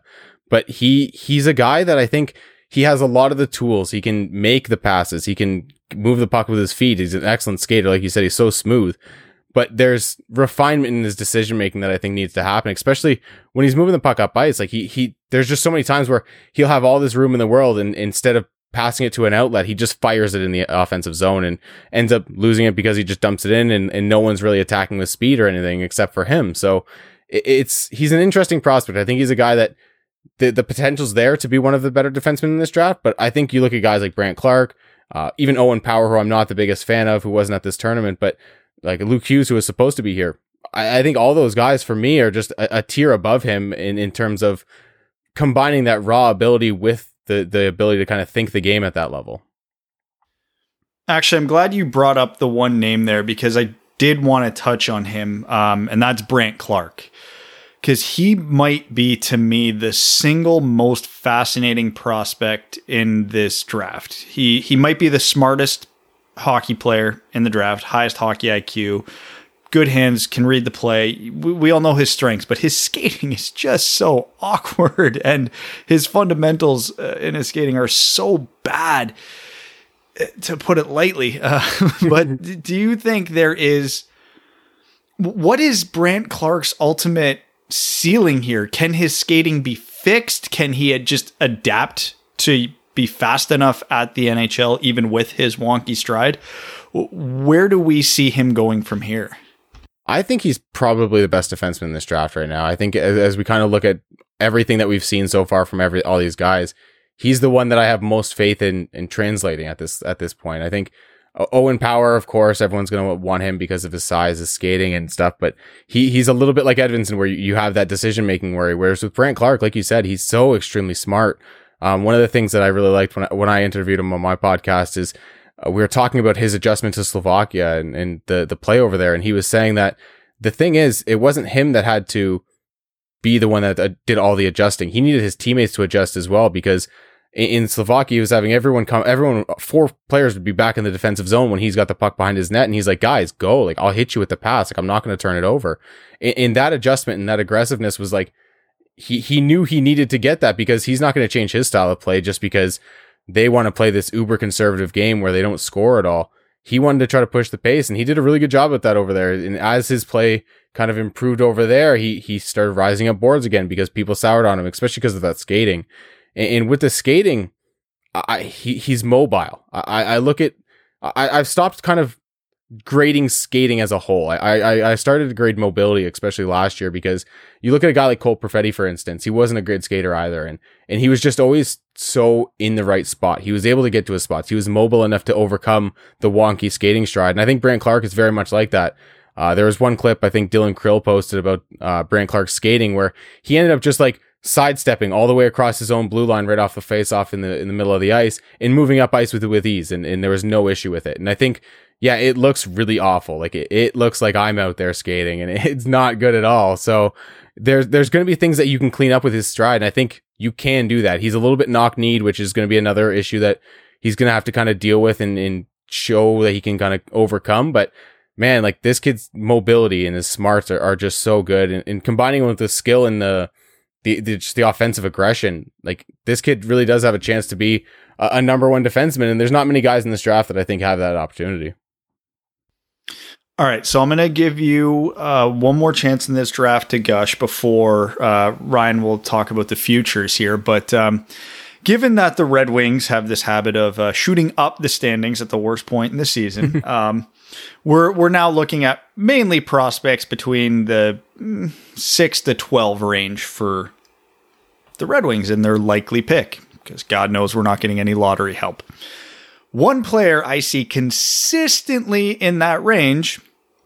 But he, he's a guy that I think he has a lot of the tools. He can make the passes. He can move the puck with his feet. He's an excellent skater. Like you said, he's so smooth. But there's refinement in his decision-making that I think needs to happen, especially when he's moving the puck up ice. Like he, he, there's just so many times where he'll have all this room in the world, and instead of passing it to an outlet, he just fires it in the offensive zone and ends up losing it because he just dumps it in, and, and no one's really attacking with speed or anything except for him. So it's, he's an interesting prospect. I think he's a guy that the, the potential's there to be one of the better defensemen in this draft. But I think you look at guys like Brant Clark, uh, even Owen Power, who I'm not the biggest fan of, who wasn't at this tournament, but like Luke Hughes, who was supposed to be here. I, I think all those guys for me are just a, a tier above him in, in terms of combining that raw ability with the, the ability to kind of think the game at that level. Actually, I'm glad you brought up the one name there, because I did want to touch on him. Um, and that's Brant Clark, because he might be to me the single most fascinating prospect in this draft. He, he might be the smartest hockey player in the draft, highest hockey I Q, good hands, can read the play. We, we all know his strengths, but his skating is just so awkward, and his fundamentals uh, in his skating are so bad, to put it lightly. Uh, but do you think there is, what is Brant Clark's ultimate ceiling here? Can his skating be fixed? Can he just adapt to be fast enough at the N H L, even with his wonky stride? Where do we see him going from here? I think he's probably the best defenseman in this draft right now. I think as, as we kind of look at everything that we've seen so far from every, all these guys, he's the one that I have most faith in, in translating at this, at this point. I think Owen Power, of course, everyone's going to want him because of his size, his skating and stuff, but he, he's a little bit like Edvinsson, where you have that decision-making worry. Whereas with Brant Clark, like you said, he's so extremely smart. Um, one of the things that I really liked when I, when I interviewed him on my podcast is uh, we were talking about his adjustment to Slovakia and, and the, the play over there. And he was saying that the thing is, it wasn't him that had to be the one that uh, did all the adjusting. He needed his teammates to adjust as well, because in, in Slovakia, he was having everyone come, everyone, four players would be back in the defensive zone when he's got the puck behind his net. And he's like, guys, go, like, I'll hit you with the pass. Like, I'm not going to turn it over. In, in that adjustment and that aggressiveness was like, He he knew he needed to get that, because he's not going to change his style of play just because they want to play this uber conservative game where they don't score at all. He wanted to try to push the pace, and he did a really good job with that over there. And as his play kind of improved over there, he he started rising up boards again because people soured on him, especially because of that skating. And, and with the skating, I he he's mobile. I I look at I I've stopped kind of grading skating as a whole. I, I I started to grade mobility, especially last year, because you look at a guy like Cole Perfetti, for instance. He wasn't a great skater either, and and he was just always so in the right spot. He was able to get to his spots. He was mobile enough to overcome the wonky skating stride, and I think Brant Clark is very much like that. Uh, there was one clip I think Dylan Krill posted about uh, Brant Clark skating where he ended up just like sidestepping all the way across his own blue line right off the face-off in the in the middle of the ice and moving up ice with with ease, and, and there was no issue with it. And I think, yeah, it looks really awful. Like it, it looks like I'm out there skating, and it's not good at all. So there's there's going to be things that you can clean up with his stride, and I think you can do that. He's a little bit knock-kneed, which is going to be another issue that he's going to have to kind of deal with and, and show that he can kind of overcome. But man, like this kid's mobility and his smarts are, are just so good, and, and combining it with the skill and the The, the just the offensive aggression, like this kid really does have a chance to be a, a number one defenseman, and there's not many guys in this draft that I think have that opportunity. All right, so I'm going to give you uh, one more chance in this draft to gush before uh, Ryan will talk about the futures here. But um, given that the Red Wings have this habit of uh, shooting up the standings at the worst point in the season, um, we're we're now looking at mainly prospects between the six to twelve range for the Red Wings in their likely pick, because God knows we're not getting any lottery help. One player I see consistently in that range,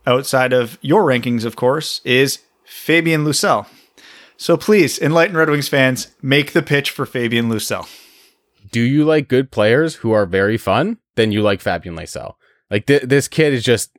outside of your rankings, of course, is Fabian Lucel. So please, enlighten Red Wings fans, make the pitch for Fabian Lucel. Do you like good players who are very fun? Then you like Fabian Lucel. Like th- this kid is just...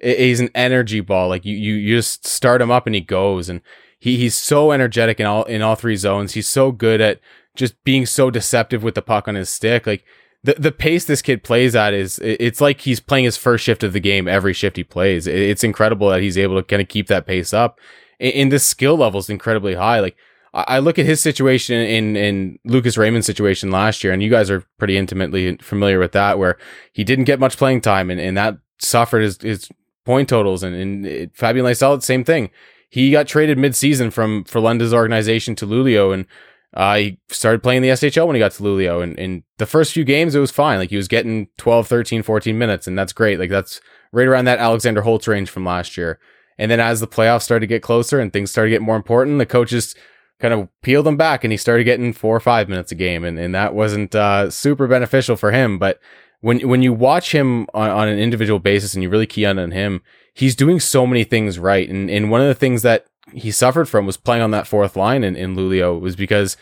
He's an energy ball. Like you, you, you just start him up and he goes, and he, he's so energetic in all, in all three zones. He's so good at just being so deceptive with the puck on his stick. Like the, the pace this kid plays at is, it's like he's playing his first shift of the game. Every shift he plays, it's incredible that he's able to kind of keep that pace up, and this skill level is incredibly high. Like I look at his situation in, in Lucas Raymond's situation last year, and you guys are pretty intimately familiar with that, where he didn't get much playing time, and, and that suffered his, his point totals, and, and it, Fabian Lucel, same thing. He got traded mid-season from Frölunda's organization to Luleå, and uh, he started playing the S H L when he got to Luleå, and in the first few games, it was fine. Like, he was getting twelve, thirteen, fourteen minutes, and that's great. Like, that's right around that Alexander Holtz range from last year. And then as the playoffs started to get closer and things started to get more important, the coaches kind of peeled him back, and he started getting four or five minutes a game, and, and that wasn't uh, super beneficial for him, but When when you watch him on, on an individual basis and you really key on, on him, he's doing so many things right. And and one of the things that he suffered from was playing on that fourth line in, in Luleå, was because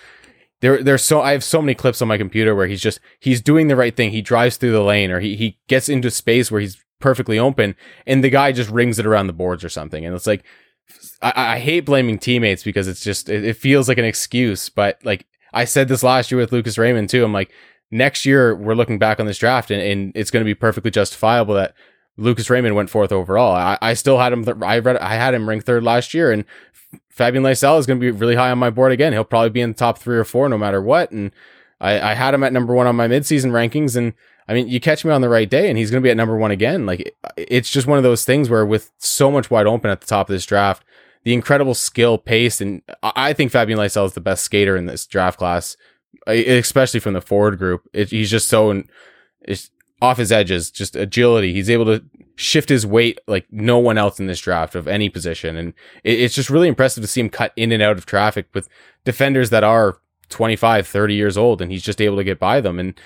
there there's so I have so many clips on my computer where he's just he's doing the right thing. He drives through the lane, or he, he gets into space where he's perfectly open, and the guy just rings it around the boards or something. And it's like I, I hate blaming teammates, because it's just it, it feels like an excuse. But like I said this last year with Lucas Raymond too, I'm like, next year, we're looking back on this draft, and, and it's going to be perfectly justifiable that Lucas Raymond went fourth overall. I, I still had him. Th- I read. I had him ranked third last year, and Fabian Lucel is going to be really high on my board again. He'll probably be in the top three or four no matter what. And I, I had him at number one on my midseason rankings. And I mean, you catch me on the right day, and he's going to be at number one again. Like it, it's just one of those things where, with so much wide open at the top of this draft, the incredible skill, pace, and I think Fabian Lucel is the best skater in this draft class, especially from the forward group. It, he's just so in, it's off his edges, just agility. He's able to shift his weight like no one else in this draft of any position. And it, it's just really impressive to see him cut in and out of traffic with defenders that are twenty-five, thirty years old, and he's just able to get by them. And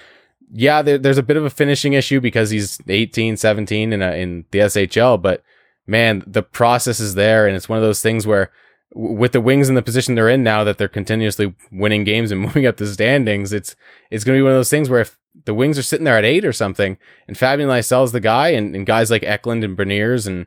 yeah, there, there's a bit of a finishing issue because he's eighteen, seventeen in, a, in the S H L, but man, the process is there. And it's one of those things where, with the Wings in the position they're in now, that they're continuously winning games and moving up the standings, it's it's going to be one of those things where if the Wings are sitting there at eight or something, and Fabian Lucel is the guy, and, and guys like Eklund and Berniers and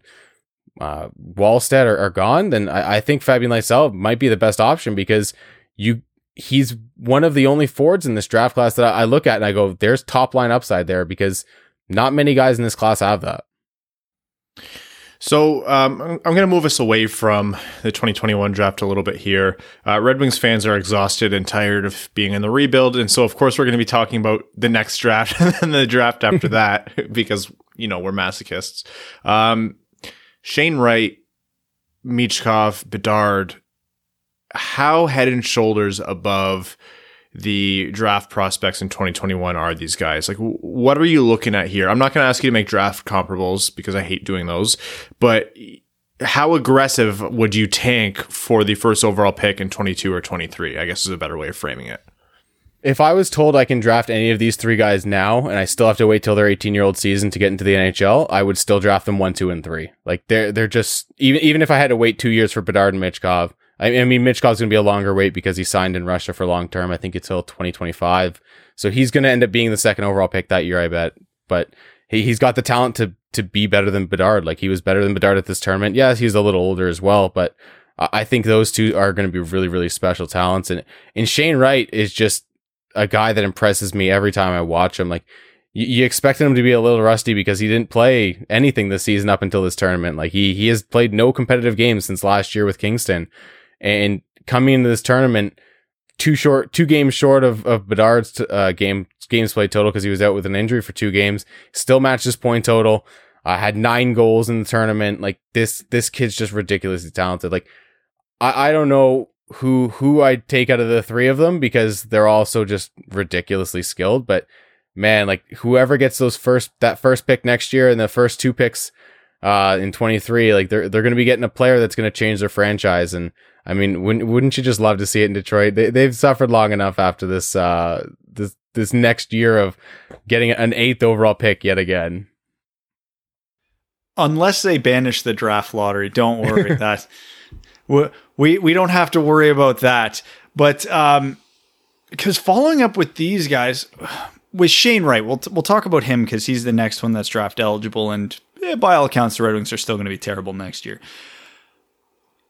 uh, Wallstedt are, are gone, then I, I think Fabian Lucel might be the best option, because you he's one of the only forwards in this draft class that I, I look at and I go, there's top line upside there, because not many guys in this class have that. So um, I'm going to move us away from the twenty twenty-one draft a little bit here. Uh, Red Wings fans are exhausted and tired of being in the rebuild. And so, of course, we're going to be talking about the next draft and then the draft after that, because, you know, we're masochists. Um, Shane Wright, Michkov, Bedard, how head and shoulders above the draft prospects in twenty twenty-one are these guys? Like, what are you looking at here? I'm not going to ask you to make draft comparables, because I hate doing those, but how aggressive would you tank for the first overall pick in twenty-two or twenty-three, I guess, is a better way of framing it. If I was told I can draft any of these three guys now, and I still have to wait till their eighteen-year-old season to get into the N H L, I would still draft them one, two, and three. Like they're they're just even even if I had to wait two years for Bedard and Michkov. I, I mean, Michkov's going to be a longer wait because he signed in Russia for long term. I think it's till twenty twenty-five, so he's going to end up being the second overall pick that year, I bet. But he he's got the talent to to be better than Bedard. Like he was better than Bedard at this tournament. Yes, he's a little older as well, but I think those two are going to be really, really special talents. And and Shane Wright is just a guy that impresses me every time I watch him. Like you, you expected him to be a little rusty because he didn't play anything this season up until this tournament. Like he, he has played no competitive games since last year with Kingston, and coming into this tournament two short, two games short of, of Bedard's uh, game games played total, cause he was out with an injury for two games, still matched his point total. I uh, had nine goals in the tournament. Like this, this kid's just ridiculously talented. Like I, I don't know who who I'd take out of the three of them because they're all so just ridiculously skilled. But man, like whoever gets those first that first pick next year and the first two picks uh, in twenty-three, like they're they're going to be getting a player that's going to change their franchise. And I mean, wouldn't wouldn't you just love to see it in Detroit? They they've suffered long enough after this uh, this this next year of getting an eighth overall pick yet again. Unless they banish the draft lottery, don't worry that. We we don't have to worry about that. But um, because following up with these guys, with Shane Wright, we'll t- we'll talk about him because he's the next one that's draft eligible. And eh, by all accounts, the Red Wings are still going to be terrible next year.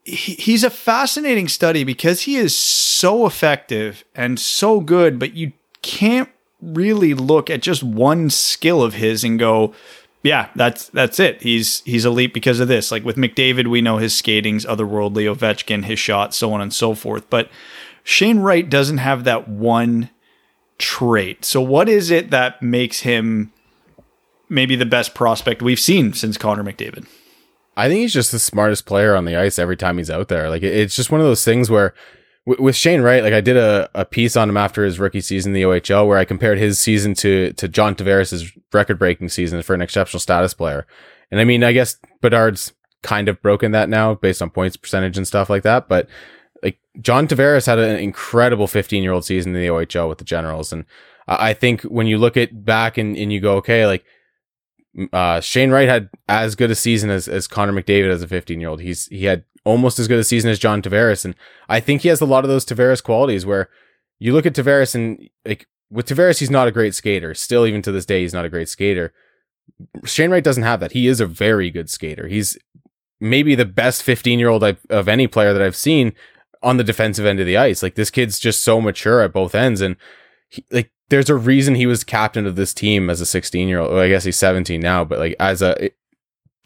He, he's a fascinating study because he is so effective and so good, but you can't really look at just one skill of his and go, yeah, that's that's it. He's he's elite because of this. Like with McDavid, we know his skating's otherworldly, Ovechkin, his shot, so on and so forth. But Shane Wright doesn't have that one trait. So what is it that makes him maybe the best prospect we've seen since Connor McDavid? I think he's just the smartest player on the ice every time he's out there. Like it's just one of those things where w- with Shane Wright, like I did a, a piece on him after his rookie season in the O H L where I compared his season to to John Tavares' record-breaking season for an exceptional status player. And I mean, I guess Bedard's kind of broken that now based on points percentage and stuff like that, but like John Tavares had an incredible fifteen-year-old season in the O H L with the Generals. And I think when you look at back and, and you go, okay, like uh, Shane Wright had as good a season as, as Connor McDavid as a fifteen-year-old. He's he had almost as good a season as John Tavares. And I think he has a lot of those Tavares qualities where you look at Tavares and like, with Tavares, he's not a great skater. Still, even to this day, he's not a great skater. Shane Wright doesn't have that. He is a very good skater. He's maybe the best fifteen-year-old I've, of any player that I've seen on the defensive end of the ice. Like this kid's just so mature at both ends, and he, like there's a reason he was captain of this team as a sixteen-year-old. Well, I guess he's seventeen now, but like as a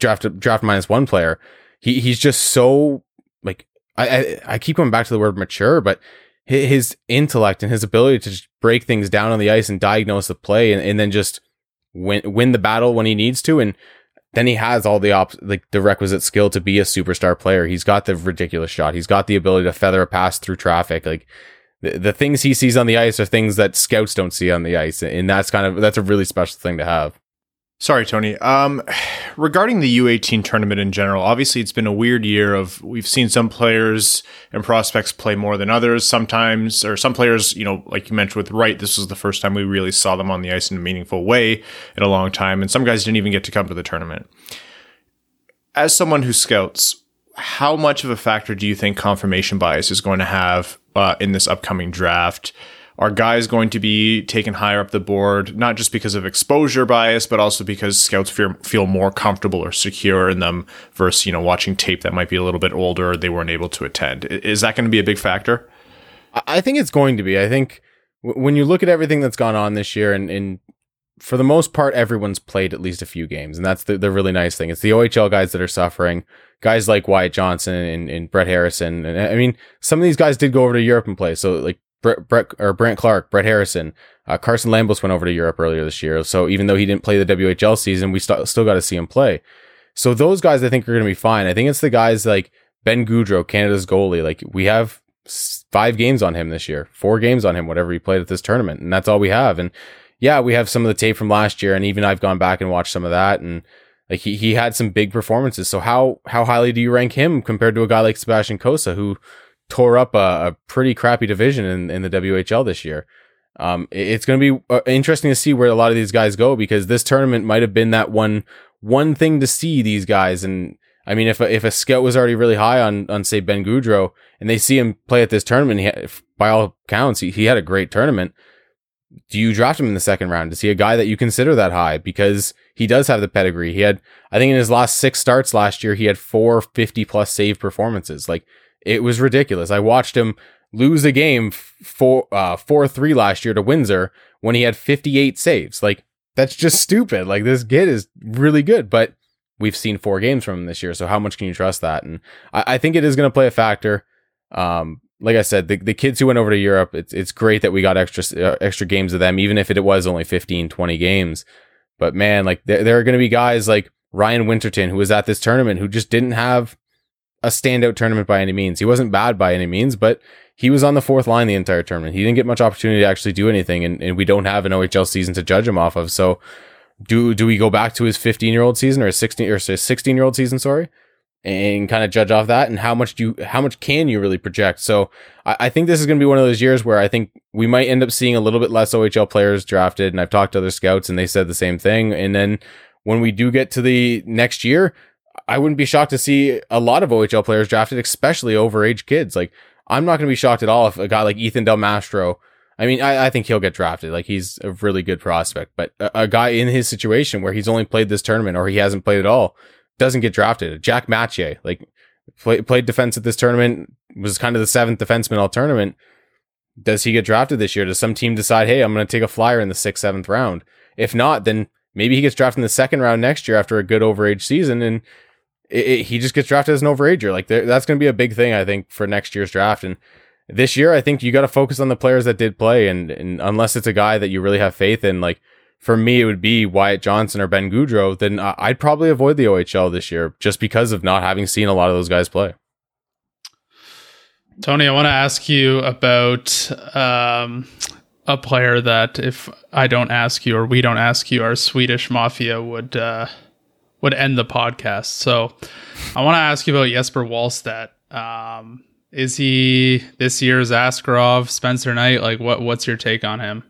draft draft minus one player, he he's just so like I I, I keep going back to the word mature, but his intellect and his ability to just break things down on the ice and diagnose the play and, and then just win win the battle when he needs to. And then he has all the op- like the requisite skill to be a superstar player. He's got the ridiculous shot. He's got the ability to feather a pass through traffic. Like the, the things he sees on the ice are things that scouts don't see on the ice. And that's kind of, that's a really special thing to have. Sorry, Tony. Um, regarding the U eighteen tournament in general, obviously it's been a weird year of we've seen some players and prospects play more than others sometimes, or some players, you know, like you mentioned with Wright, this was the first time we really saw them on the ice in a meaningful way in a long time. And some guys didn't even get to come to the tournament. As someone who scouts, how much of a factor do you think confirmation bias is going to have uh, in this upcoming draft? Are guys going to be taken higher up the board, not just because of exposure bias, but also because scouts fear, feel more comfortable or secure in them versus, you know, watching tape that might be a little bit older or they weren't able to attend? Is that going to be a big factor? I think it's going to be. I think w- when you look at everything that's gone on this year, and, and for the most part, everyone's played at least a few games, and that's the, the really nice thing. It's the O H L guys that are suffering, guys like Wyatt Johnson and, and Brett Harrison. And I mean, some of these guys did go over to Europe and play, so like, Brett, Brett or Brant Clark, Brett Harrison, uh, Carson Lambos went over to Europe earlier this year. So even though he didn't play the W H L season, we st- still got to see him play. So those guys, I think, are going to be fine. I think it's the guys like Ben Goudreau, Canada's goalie. Like we have five games on him this year, four games on him, whatever he played at this tournament, and that's all we have. And yeah, we have some of the tape from last year, and even I've gone back and watched some of that, and like he he had some big performances. So how how highly do you rank him compared to a guy like Sebastian Kosa, who tore up a, a pretty crappy division in, in the W H L this year? Um, it's going to be interesting to see where a lot of these guys go, because this tournament might have been that one one thing to see these guys. And I mean, if a, if a scout was already really high on on say Ben Goudreau, and they see him play at this tournament, he had, by all counts he, he had a great tournament. Do you draft him in the second round? Is he a guy that you consider that high? Because he does have the pedigree. He had, I think in his last six starts last year, he had four fifty plus save performances. Like, it was ridiculous. I watched him lose a game four uh four three last year to Windsor when he had fifty-eight saves. Like, that's just stupid. Like, this kid is really good, but we've seen four games from him this year. So how much can you trust that? And I, I think it is going to play a factor. Um, like I said, the, the kids who went over to Europe, it's it's great that we got extra uh, extra games of them, even if it was only fifteen, twenty games. But man, like there, there are going to be guys like Ryan Winterton, who was at this tournament, who just didn't have a standout tournament by any means. He wasn't bad by any means, but he was on the fourth line the entire tournament. He didn't get much opportunity to actually do anything, and, and we don't have an O H L season to judge him off of. So do do we go back to his fifteen-year-old season or his sixteen or sixteen-year-old season, sorry, and kind of judge off that? And how much do you, how much can you really project? So I, I think this is going to be one of those years where I think we might end up seeing a little bit less O H L players drafted. And I've talked to other scouts and they said the same thing. And then when we do get to the next year, I wouldn't be shocked to see a lot of O H L players drafted, especially overage kids. Like, I'm not going to be shocked at all if a guy like Ethan Del Mastro, I mean, I, I think he'll get drafted. Like, he's a really good prospect, but a, a guy in his situation where he's only played this tournament or he hasn't played at all doesn't get drafted. Jack Mathieu, like, play, played defense at this tournament, was kind of the seventh defenseman all tournament. Does he get drafted this year? Does some team decide, hey, I'm going to take a flyer in the sixth, seventh round? If not, then maybe he gets drafted in the second round next year after a good overage season, and it, it, he just gets drafted as an overager. Like, that's going to be a big thing, I think, for next year's draft. And this year, I think you got to focus on the players that did play, and, and unless it's a guy that you really have faith in, like, for me, it would be Wyatt Johnson or Ben Goudreau, then I'd probably avoid the O H L this year just because of not having seen a lot of those guys play. Tony, I want to ask you about um, a player that, if I don't ask you or we don't ask you, our Swedish mafia would uh, would end the podcast. So I want to ask you about Jesper Wallstedt. Um, is he this year's Askarov, Spencer Knight? Like, what what's your take on him?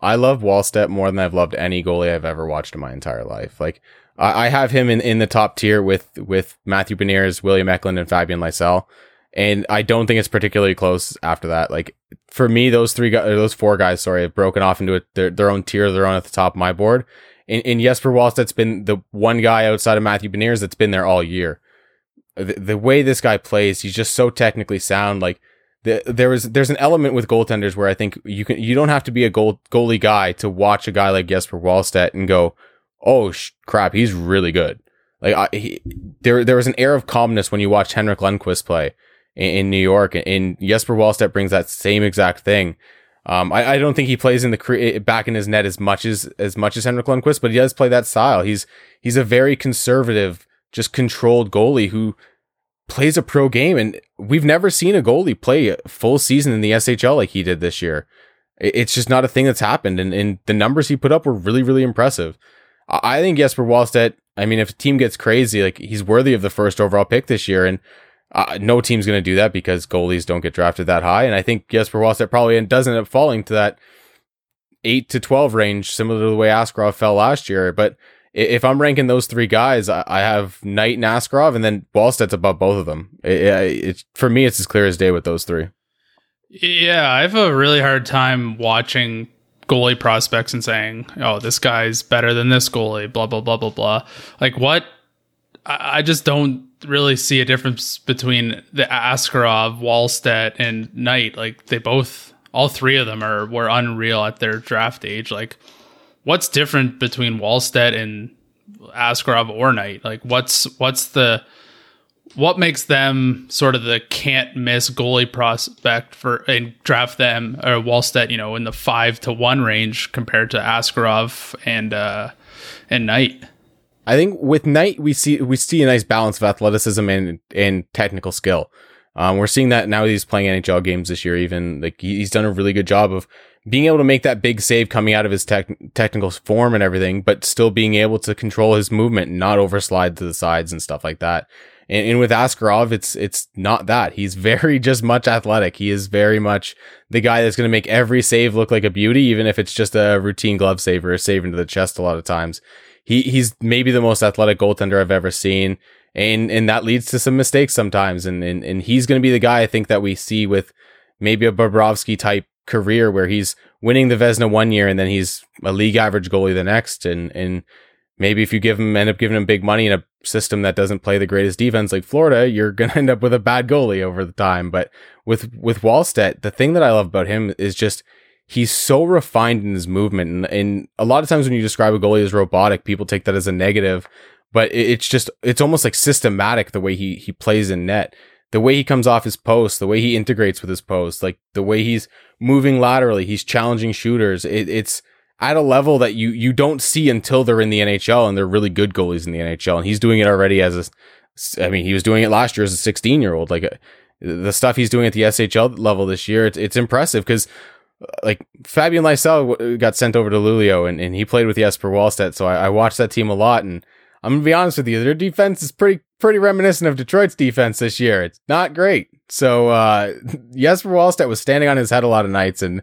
I love Wallstedt more than I've loved any goalie I've ever watched in my entire life. Like, I, I have him in, in the top tier with, with Matthew Beniers, William Eklund, and Fabian Lysell. And I don't think it's particularly close after that. Like, for me, those three guys, those four guys, sorry, have broken off into a, their, their own tier. They're on at the top of my board. And, and Jesper Wallstedt's been the one guy outside of Matthew Beniers that's been there all year. The, the way this guy plays, he's just so technically sound. Like, There was there's an element with goaltenders where I think you can you don't have to be a goal goalie guy to watch a guy like Jesper Wallstedt and go, oh sh- crap, he's really good. Like I, he, there there was an air of calmness when you watched Henrik Lundqvist play in, in New York, and, and Jesper Wallstedt brings that same exact thing. Um, I, I don't think he plays in the cre- back in his net as much as as much as Henrik Lundqvist, but he does play that style. He's he's a very conservative, just controlled goalie who plays a pro game, and we've never seen a goalie play a full season in the S H L like he did this year. It's just not a thing that's happened, and, and the numbers he put up were really, really impressive. I think Jesper Wallstedt, I mean, if a team gets crazy, like, he's worthy of the first overall pick this year, and uh, no team's going to do that because goalies don't get drafted that high, and I think Jesper Wallstedt probably does end up falling to that eight to twelve range, similar to the way Askarov fell last year, but if I'm ranking those three guys, I have Knight and Askarov, and then Wallstedt's above both of them. It, it, it, for me, it's as clear as day with those three. Yeah, I have a really hard time watching goalie prospects and saying, oh, this guy's better than this goalie, blah, blah, blah, blah, blah. Like, what? I, I just don't really see a difference between the Askarov, Wallstedt, and Knight. Like, they both, all three of them are were unreal at their draft age. Like, what's different between Wallstedt and Askarov or Knight? Like, what's what's the what makes them sort of the can't miss goalie prospect for and draft them, or Wallstedt, you know, in the five to one range compared to Askarov and uh, and Knight? I think with Knight we see we see a nice balance of athleticism and and technical skill. Um, we're seeing that now that he's playing N H L games this year. Even like he's done a really good job of being able to make that big save coming out of his tech- technical form and everything, but still being able to control his movement and not overslide to the sides and stuff like that. And, and with Askarov, it's it's not that. He's very just much athletic. He is very much the guy that's going to make every save look like a beauty, even if it's just a routine glove save or a save into the chest a lot of times. He He's maybe the most athletic goaltender I've ever seen. And and that leads to some mistakes sometimes. And and, and he's going to be the guy I think that we see with maybe a Bobrovsky type career where he's winning the Vezina one year and then he's a league average goalie the next. And and maybe if you give him end up giving him big money in a system that doesn't play the greatest defense like Florida, you're going to end up with a bad goalie over the time. But with with Wallstedt, the thing that I love about him is just he's so refined in his movement. And, and a lot of times when you describe a goalie as robotic, people take that as a negative. But it's just, it's almost like systematic the way he he plays in net, the way he comes off his post, the way he integrates with his post, like the way he's moving laterally, he's challenging shooters. It, it's at a level that you you don't see until they're in the N H L, and they're really good goalies in the N H L. And he's doing it already as a, I mean, he was doing it last year as a sixteen-year-old. Like uh, the stuff he's doing at the S H L level this year, it's it's impressive because like Fabian Lysell got sent over to Luleå, and, and he played with Jesper Wallstedt. So I, I watched that team a lot, and I'm going to be honest with you, their defense is pretty pretty reminiscent of Detroit's defense this year. It's not great. So uh, Jesper Wallstedt was standing on his head a lot of nights, and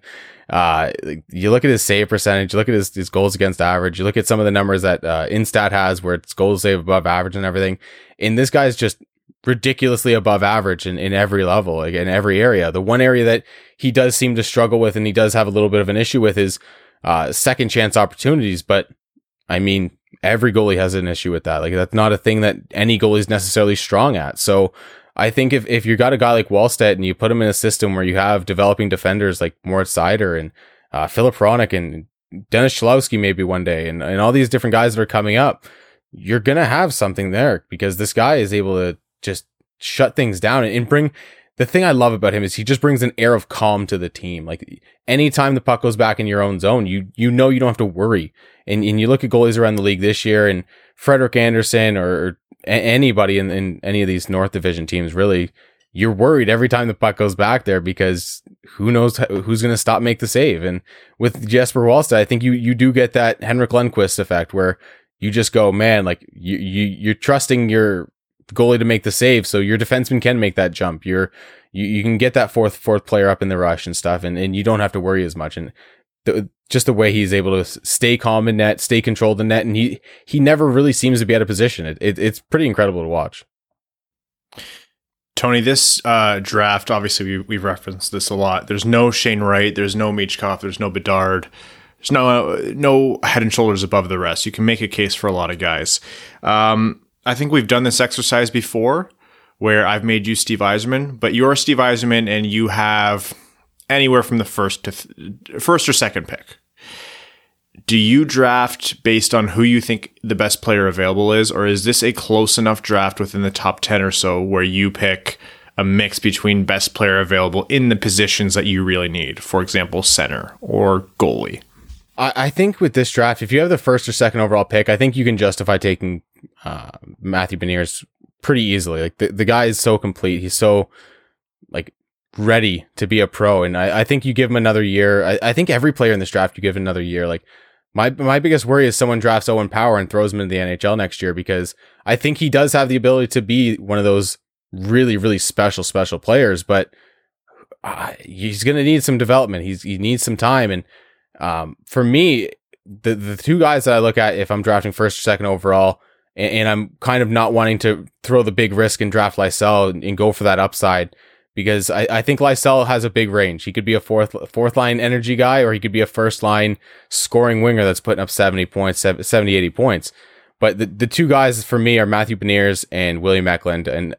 uh, you look at his save percentage, you look at his, his goals against average, you look at some of the numbers that uh, Instat has where it's goals save above average and everything, and this guy's just ridiculously above average in, in every level, like in every area. The one area that he does seem to struggle with and he does have a little bit of an issue with is uh, second chance opportunities, but I mean, every goalie has an issue with that. Like that's not a thing that any goalie is necessarily strong at. So I think if, if you got a guy like Wallstedt and you put him in a system where you have developing defenders like Moritz Seider and uh, Filip Hronek and Dennis Cholowski maybe one day and, and all these different guys that are coming up, you're going to have something there because this guy is able to just shut things down and, and bring... The thing I love about him is he just brings an air of calm to the team. Like anytime the puck goes back in your own zone, you you know you don't have to worry. And and you look at goalies around the league this year, and Frederik Andersen or, or a- anybody in, in any of these North Division teams, really, you're worried every time the puck goes back there because who knows who's going to stop make the save. And with Jesper Wallstedt, I think you you do get that Henrik Lundqvist effect where you just go, man, like you you you're trusting your goalie to make the save, so your defenseman can make that jump. You're you, you can get that fourth fourth player up in the rush and stuff, and, and you don't have to worry as much. And the, just the way he's able to stay calm in net, stay controlled in net, and he he never really seems to be out of position. It, it it's pretty incredible to watch. Tony, this uh, draft, obviously we we've referenced this a lot. There's no Shane Wright, there's no Michkov, there's no Bedard. There's no no head and shoulders above the rest. You can make a case for a lot of guys. Um, I think we've done this exercise before where I've made you Steve Yzerman, but you're Steve Yzerman and you have anywhere from the first to th- first or second pick. Do you draft based on who you think the best player available is, or is this a close enough draft within the top ten or so where you pick a mix between best player available in the positions that you really need, for example, center or goalie? I, I think with this draft, if you have the first or second overall pick, I think you can justify taking Uh, Matthew Beniers pretty easily. Like the, the guy is so complete. He's so like ready to be a pro. And I, I think you give him another year. I, I think every player in this draft, you give another year. Like my, my biggest worry is someone drafts Owen Power and throws him into the N H L next year, because I think he does have the ability to be one of those really, really special, special players, but uh, he's going to need some development. He's, he needs some time. And um, for me, the, the two guys that I look at, if I'm drafting first or second overall, and I'm kind of not wanting to throw the big risk and draft Lysell and go for that upside, because I, I think Lysell has a big range. He could be a fourth fourth line energy guy, or he could be a first line scoring winger that's putting up seventy points, seventy, eighty points. But the, the two guys for me are Matthew Beniers and William Eklund. And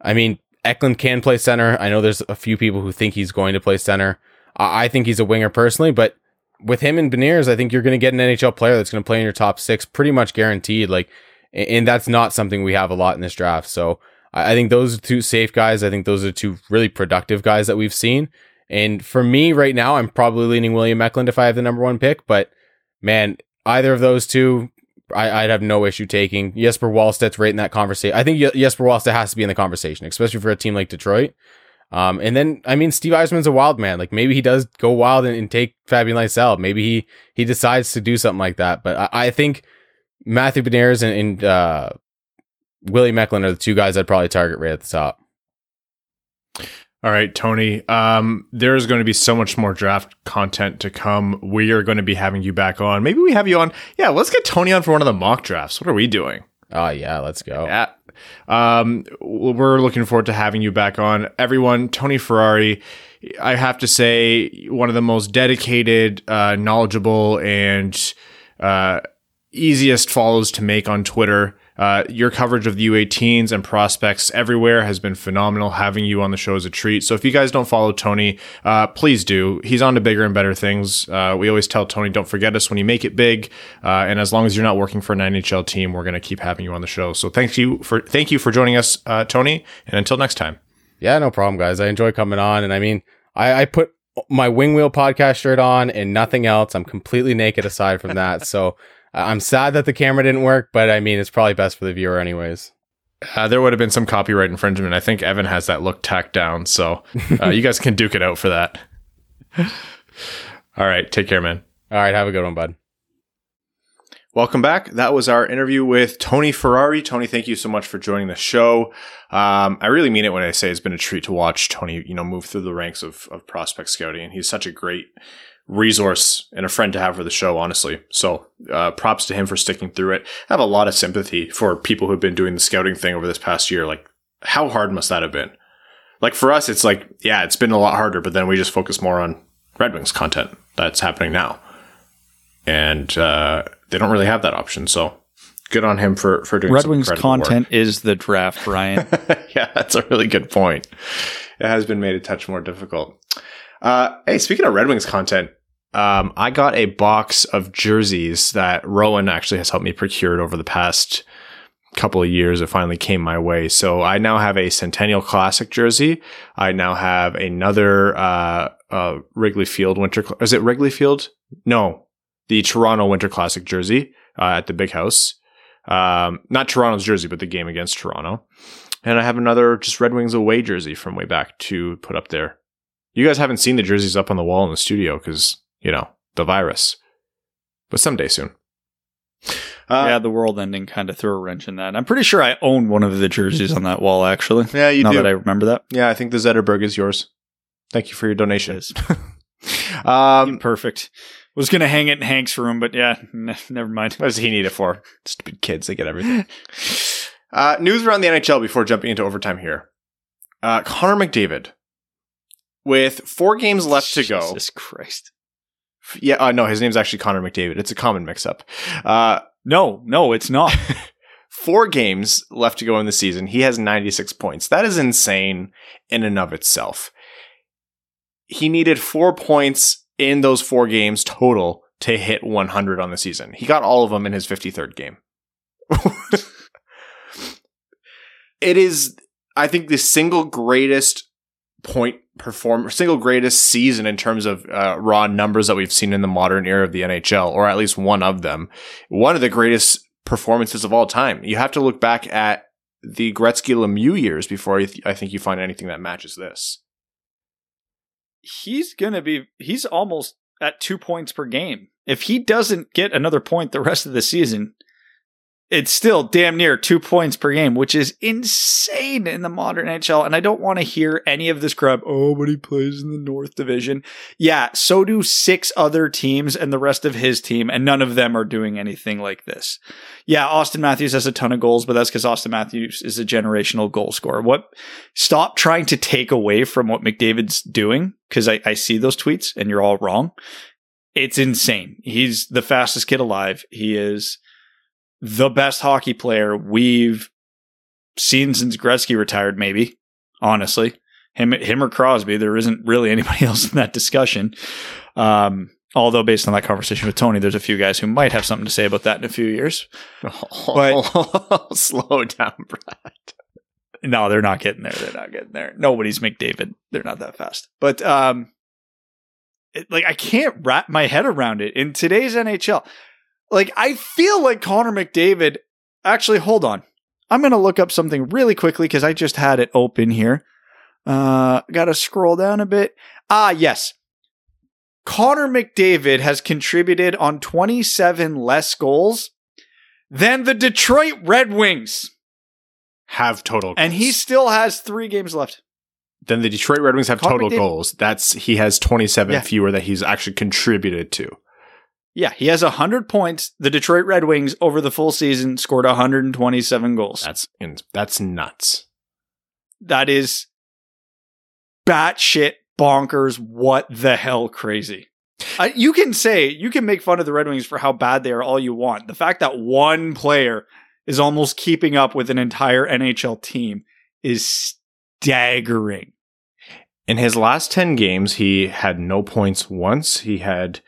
I mean, Eklund can play center. I know there's a few people who think he's going to play center. I, I think he's a winger personally, but with him and Beniers, I think you're going to get an N H L player that's going to play in your top six pretty much guaranteed. Like, and that's not something we have a lot in this draft. So I think those are two safe guys. I think those are two really productive guys that we've seen. And for me right now, I'm probably leaning William Eklund if I have the number one pick. But man, either of those two, I, I'd have no issue taking. Jesper Wallstedt's right in that conversation. I think Jesper Wallstedt has to be in the conversation, especially for a team like Detroit. Um, and then, I mean, Steve Yzerman's a wild man. Like maybe he does go wild and, and take Fabian Lysell. Maybe he, he decides to do something like that. But I, I think Matthew Beniers and, and uh, Willie Mecklen are the two guys I'd probably target right at the top. All right, Tony, um, there is going to be so much more draft content to come. We are going to be having you back on. Maybe we have you on. Yeah, let's get Tony on for one of the mock drafts. What are we doing? Oh, yeah, let's go. Yeah. Um, we're looking forward to having you back on. Everyone, Tony Ferrari, I have to say, one of the most dedicated, uh, knowledgeable, and uh, easiest follows to make on Twitter. Uh, your coverage of the U eighteens and prospects everywhere has been phenomenal. Having you on the show is a treat. So if you guys don't follow Tony, uh, please do. He's on to bigger and better things. Uh, we always tell Tony, don't forget us when you make it big. Uh, and as long as you're not working for an N H L team, we're going to keep having you on the show. So thank you for, thank you for joining us, uh, Tony. And until next time. Yeah, no problem, guys. I enjoy coming on. And I mean, I, I put my Wing Wheel podcast shirt on and nothing else. I'm completely naked aside from that. So I'm sad that the camera didn't work, but I mean, it's probably best for the viewer anyways. Uh, there would have been some copyright infringement. I think Evan has that look tacked down, so uh, you guys can duke it out for that. All right. Take care, man. All right. Have a good one, bud. Welcome back. That was our interview with Tony Ferrari. Tony, thank you so much for joining the show. Um, I really mean it when I say it's been a treat to watch Tony, you know, move through the ranks of, of prospect scouting. And he's such a great resource and a friend to have for the show, honestly. So uh, props to him for sticking through it. I have a lot of sympathy for people who've been doing the scouting thing over this past year. Like, how hard must that have been? Like, for us, it's like, yeah, it's been a lot harder, but then we just focus more on Red Wings content that's happening now. And uh, they don't really have that option. So good on him for, for doing Red Wings content work. Is the draft, Brian. Yeah, that's a really good point. It has been made a touch more difficult. Uh, hey, speaking of Red Wings content, Um, I got a box of jerseys that Rowan actually has helped me procure over the past couple of years. It finally came my way. So I now have a Centennial Classic jersey. I now have another uh, uh, Wrigley Field Winter. Cl- Is it Wrigley Field? No, the Toronto Winter Classic jersey uh, at the Big House. Um, not Toronto's jersey, but the game against Toronto. And I have another just Red Wings away jersey from way back to put up there. You guys haven't seen the jerseys up on the wall in the studio because, you know, the virus, but someday soon. Uh, yeah, the world ending kind of threw a wrench in that. I'm pretty sure I own one of the jerseys on that wall, actually. Yeah, you now do. Now that I remember that. Yeah, I think the Zetterberg is yours. Thank you for your donation. um, Perfect. Was going to hang it in Hank's room, but yeah, n- never mind. What does he need it for? Stupid kids, they get everything. uh, news around the N H L before jumping into overtime here. Uh, Connor McDavid, with four games left to go. Jesus Christ. Yeah, uh, no, his name's actually Connor McDavid. It's a common mix-up. Uh, no, no, it's not. Four games left to go in the season. He has ninety-six points. That is insane in and of itself. He needed four points in those four games total to hit one hundred on the season. He got all of them in his fifty-third game. It is, I think, the single greatest point perform single greatest season in terms of uh, raw numbers that we've seen in the modern era of the N H L, or at least one of them. One of the greatest performances of all time. You have to look back at the Gretzky Lemieux years before I, th- I think you find anything that matches this. He's going to be, he's almost at two points per game. If he doesn't get another point the rest of the season, it's still damn near two points per game, which is insane in the modern N H L. And I don't want to hear any of this crap. Oh, but he plays in the North Division. Yeah, so do six other teams and the rest of his team, and none of them are doing anything like this. Yeah, Austin Matthews has a ton of goals, but that's because Austin Matthews is a generational goal scorer. What? Stop trying to take away from what McDavid's doing, because I, I see those tweets, and you're all wrong. It's insane. He's the fastest kid alive. He is the best hockey player we've seen since Gretzky retired, maybe, honestly. Him him or Crosby, there isn't really anybody else in that discussion. Um, although, based on that conversation with Tony, there's a few guys who might have something to say about that in a few years. But slow down, Brad. No, they're not getting there. They're not getting there. Nobody's McDavid. They're not that fast. But um, it, like, I can't wrap my head around it. In today's N H L... Like, I feel like Connor McDavid... Actually, hold on. I'm going to look up something really quickly because I just had it open here. Uh, got to scroll down a bit. Ah, yes. Connor McDavid has contributed on twenty-seven less goals than the Detroit Red Wings. have total goals. And he still has three games left. Then the Detroit Red Wings have Connor total McDavid. goals. That's he has twenty-seven yeah. fewer that he's actually contributed to. Yeah, he has one hundred points. The Detroit Red Wings over the full season scored one hundred twenty-seven goals. That's that's nuts. That is batshit bonkers. What the hell crazy. Uh, you can say, you can make fun of the Red Wings for how bad they are all you want. The fact that one player is almost keeping up with an entire N H L team is staggering. In his last ten games, he had no points once. He had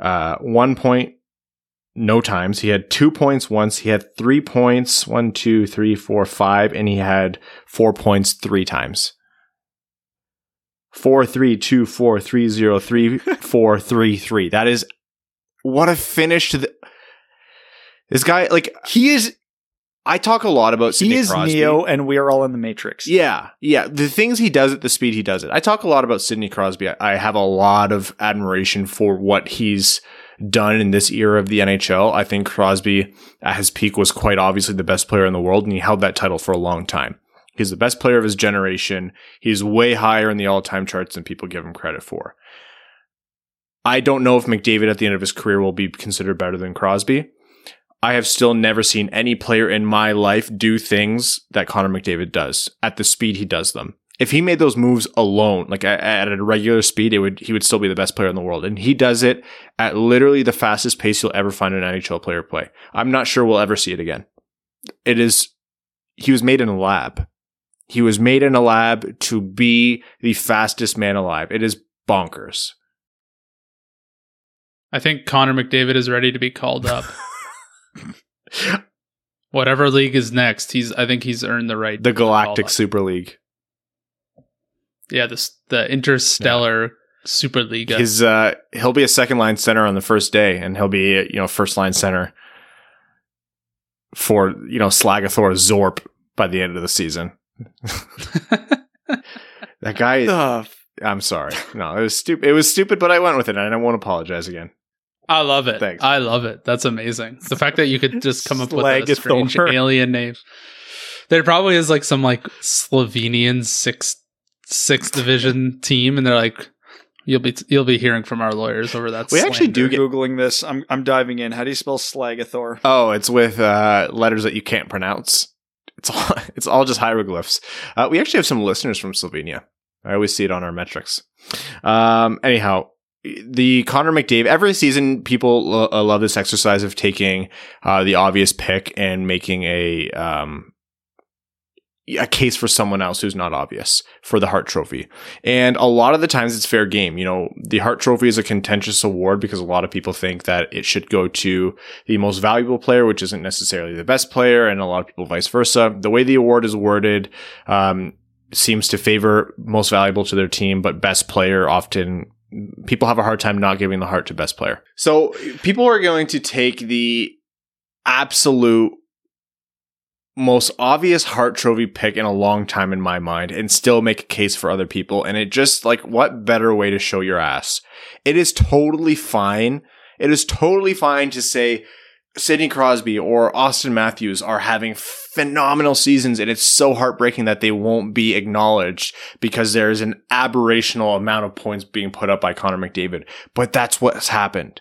uh, one point no times. He had two points once. He had three points, one, two, three, four, five, and he had four points three times. Four three two four three zero three four three three. That is what a finish to the. This guy, like he is. I talk a lot about Sidney Crosby. He is Neo, and we are all in the Matrix. Yeah, yeah. The things he does at the speed he does it. I talk a lot about Sidney Crosby. I, I have a lot of admiration for what he's done in this era of the N H L. I think Crosby, at his peak, was quite obviously the best player in the world, and he held that title for a long time. He's the best player of his generation. He's way higher in the all-time charts than people give him credit for. I don't know if McDavid at the end of his career will be considered better than Crosby. I have still never seen any player in my life do things that Connor McDavid does at the speed he does them. If he made those moves alone, like at a regular speed, it would he would still be the best player in the world. And he does it at literally the fastest pace you'll ever find an N H L player play. I'm not sure we'll ever see it again. It is, he was made in a lab. He was made in a lab to be the fastest man alive. It is bonkers. I think Connor McDavid is ready to be called up. Whatever league is next, he's. I think he's earned the right. The to Galactic Super League. Yeah, the the Interstellar yeah. Super League. His uh, he'll be a second line center on the first day, and he'll be you know first line center for you know Slagathor Zorp by the end of the season. That guy oh. I'm sorry. No, it was stupid. It was stupid, but I went with it, and I won't apologize again. I love it. Thanks. I love it. That's amazing. The fact that you could just come up with a strange alien name. There probably is like some like Slovenian six six division team, and they're like, you'll be t- you'll be hearing from our lawyers over that. We slander. Actually do get- googling this. I'm I'm diving in. How do you spell Slagathor? Oh, it's with uh, letters that you can't pronounce. It's all, it's all just hieroglyphs. Uh, we actually have some listeners from Slovenia. I always see it on our metrics. Um, anyhow, the Connor McDavid, every season, people lo- love this exercise of taking uh, the obvious pick and making a um, a case for someone else who's not obvious for the Hart Trophy. And a lot of the times it's fair game. You know, the Hart Trophy is a contentious award because a lot of people think that it should go to the most valuable player, which isn't necessarily the best player, and a lot of people vice versa. The way the award is worded um, seems to favor most valuable to their team, but best player often people have a hard time not giving the Hart to best player. So people are going to take the absolute most obvious Hart Trophy pick in a long time in my mind and still make a case for other people. And it just like, what better way to show your ass? It is totally fine. It is totally fine to say Sidney Crosby or Austin Matthews are having phenomenal seasons, and it's so heartbreaking that they won't be acknowledged because there is an aberrational amount of points being put up by Connor McDavid. But that's what's happened.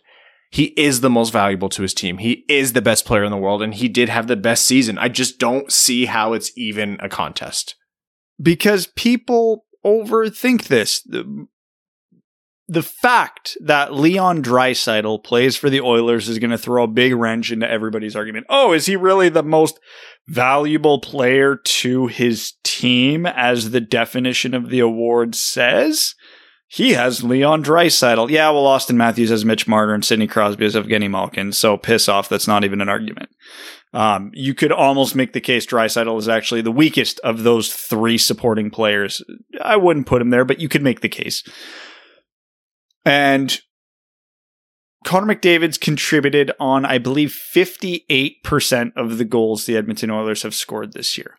He is the most valuable to his team. He is the best player in the world, and he did have the best season. I just don't see how it's even a contest. Because people overthink this. The, the fact that Leon Draisaitl plays for the Oilers is going to throw a big wrench into everybody's argument. Oh, is he really the most valuable player to his team, as the definition of the award says? He has Leon Draisaitl. Yeah, well, Austin Matthews has Mitch Marner and Sidney Crosby has Evgeny Malkin. So piss off. That's not even an argument. Um, you could almost make the case Draisaitl is actually the weakest of those three supporting players. I wouldn't put him there, but you could make the case. And Connor McDavid's contributed on, I believe, fifty-eight percent of the goals the Edmonton Oilers have scored this year.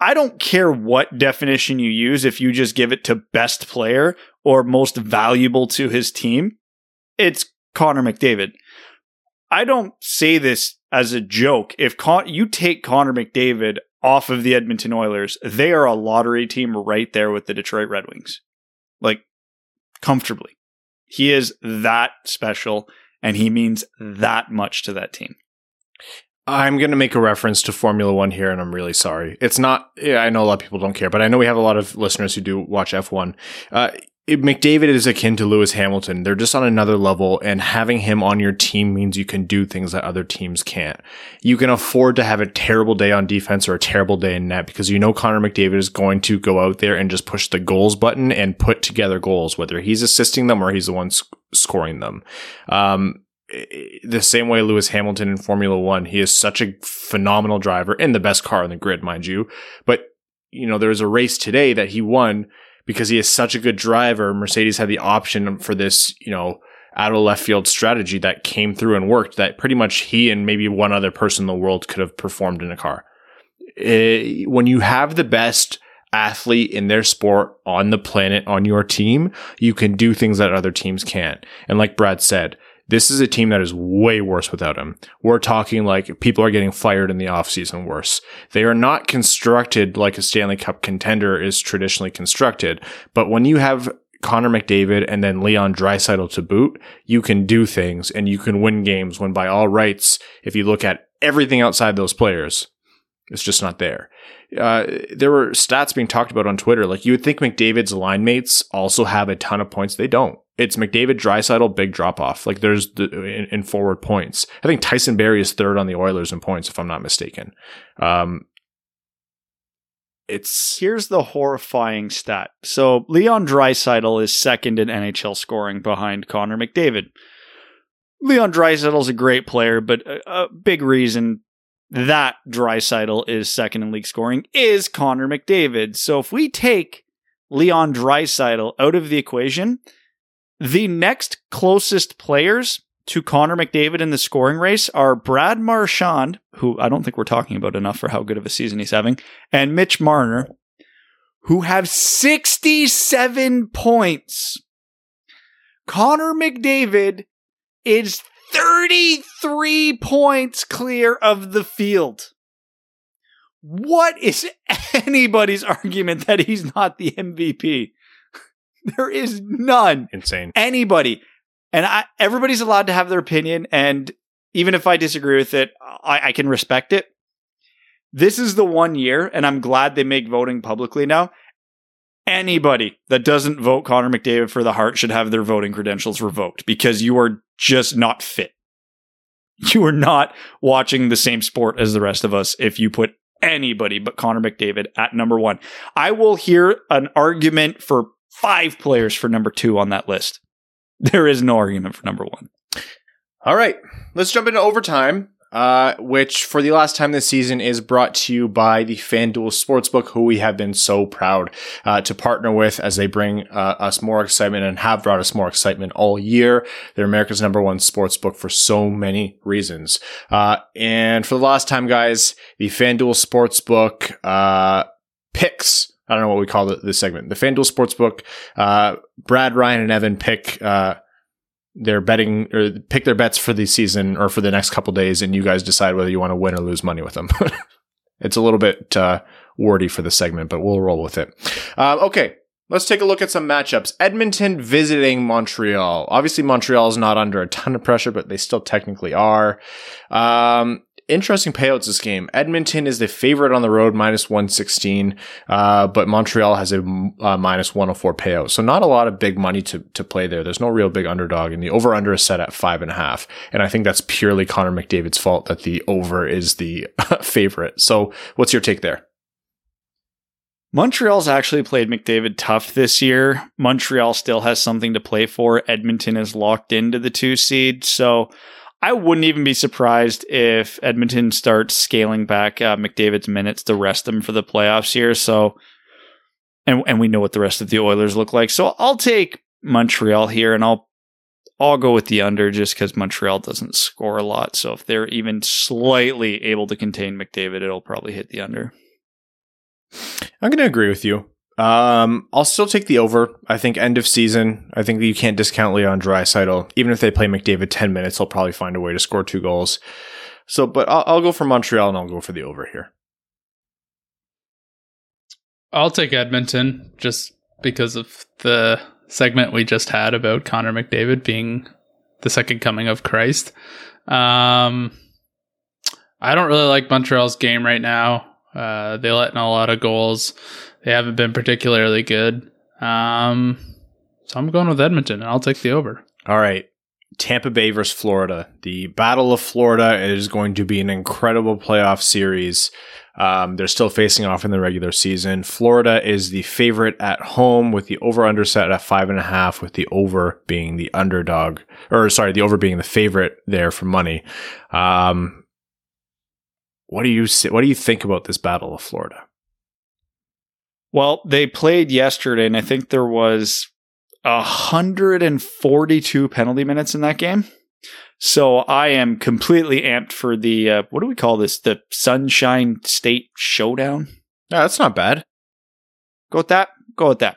I don't care what definition you use, if you just give it to best player or most valuable to his team, it's Connor McDavid. I don't say this as a joke. If Con- you take Connor McDavid off of the Edmonton Oilers, they are a lottery team right there with the Detroit Red Wings. Like, comfortably. He is that special, and he means that much to that team. I'm going to make a reference to Formula One here, and I'm really sorry. It's not, yeah, I know a lot of people don't care, but I know we have a lot of listeners who do watch F one. Uh, it, McDavid is akin to Lewis Hamilton. They're just on another level, and having him on your team means you can do things that other teams can't. You can afford to have a terrible day on defense or a terrible day in net because you know Connor McDavid is going to go out there and just push the goals button and put together goals, whether he's assisting them or he's the one sc- scoring them. Um, The same way Lewis Hamilton in Formula One, he is such a phenomenal driver and the best car on the grid, mind you. But, you know, there was a race today that he won because he is such a good driver. Mercedes had the option for this, you know, out of left field strategy that came through and worked that pretty much he and maybe one other person in the world could have performed in a car. It, when you have the best athlete in their sport on the planet on your team, you can do things that other teams can't. And like Brad said, this is a team that is way worse without him. We're talking like people are getting fired in the offseason worse. They are not constructed like a Stanley Cup contender is traditionally constructed. But when you have Connor McDavid and then Leon Draisaitl to boot, you can do things and you can win games when by all rights, if you look at everything outside those players, it's just not there. Uh, there were stats being talked about on Twitter. Like you would think McDavid's line mates also have a ton of points. They don't. It's McDavid, Draisaitl, big drop off. Like there's the, in, in forward points. I think Tyson Barrie is third on the Oilers in points, if I'm not mistaken. Um, it's here's the horrifying stat. So Leon Draisaitl is second in N H L scoring behind Connor McDavid. Leon Draisaitl is a great player, but a, a big reason that Draisaitl is second in league scoring is Connor McDavid. So if we take Leon Draisaitl out of the equation, the next closest players to Connor McDavid in the scoring race are Brad Marchand, who I don't think we're talking about enough for how good of a season he's having, and Mitch Marner, who have sixty-seven points. Connor McDavid is thirty-three points clear of the field. What is anybody's argument that he's not the M V P? There is none. Insane. Anybody. And I, everybody's allowed to have their opinion. And even if I disagree with it, I, I can respect it. This is the one year, and I'm glad they make voting publicly now. Anybody that doesn't vote Connor McDavid for the Hart should have their voting credentials revoked because you are just not fit. You are not watching the same sport as the rest of us if you put anybody but Connor McDavid at number one. I will hear an argument for five players for number two on that list. There is no argument for number one. All right, let's jump into overtime, uh, which for the last time this season is brought to you by the FanDuel Sportsbook, who we have been so proud uh, to partner with as they bring uh, us more excitement and have brought us more excitement all year. They're America's number one sportsbook for so many reasons. Uh, and for the last time, guys, the FanDuel Sportsbook uh, picks. I don't know what we call it, this segment. The FanDuel Sportsbook, uh, Brad, Ryan, and Evan pick uh, their betting or pick their bets for the season or for the next couple days, and you guys decide whether you want to win or lose money with them. It's a little bit uh, wordy for the segment, but we'll roll with it. Uh, okay, let's take a look at some matchups. Edmonton visiting Montreal. Obviously, Montreal is not under a ton of pressure, but they still technically are. Um, Interesting payouts this game. Edmonton is the favorite on the road, minus one sixteen, uh, but Montreal has a uh, minus one oh four payout. So not a lot of big money to, to play there. There's no real big underdog, and the over-under is set at five and a half. And I think that's purely Connor McDavid's fault that the over is the favorite. So what's your take there? Montreal's actually played McDavid tough this year. Montreal still has something to play for. Edmonton is locked into the two seed. So I wouldn't even be surprised if Edmonton starts scaling back uh, McDavid's minutes to rest them for the playoffs here. So, and and we know what the rest of the Oilers look like. So I'll take Montreal here, and I'll I'll go with the under just because Montreal doesn't score a lot. So if they're even slightly able to contain McDavid, it'll probably hit the under. I'm going to agree with you. Um, I'll still take the over. I think end of season, I think you can't discount Leon Draisaitl. Even if they play McDavid ten minutes, he'll probably find a way to score two goals. So, but I'll, I'll go for Montreal and I'll go for the over here. I'll take Edmonton just because of the segment we just had about Connor McDavid being the second coming of Christ. Um, I don't really like Montreal's game right now. Uh, they let in a lot of goals. They haven't been particularly good. Um, so I'm going with Edmonton, and I'll take the over. All right. Tampa Bay versus Florida. The Battle of Florida is going to be an incredible playoff series. Um, they're still facing off in the regular season. Florida is the favorite at home with the over-under set at five and a half, with the over being the underdog, or sorry, the over being the favorite there for money. Um, what do you what do you think about this Battle of Florida? Well, they played yesterday, and I think there was one hundred forty-two penalty minutes in that game. So I am completely amped for the, uh, what do we call this? The Sunshine State Showdown? No, that's not bad. Go with that. Go with that.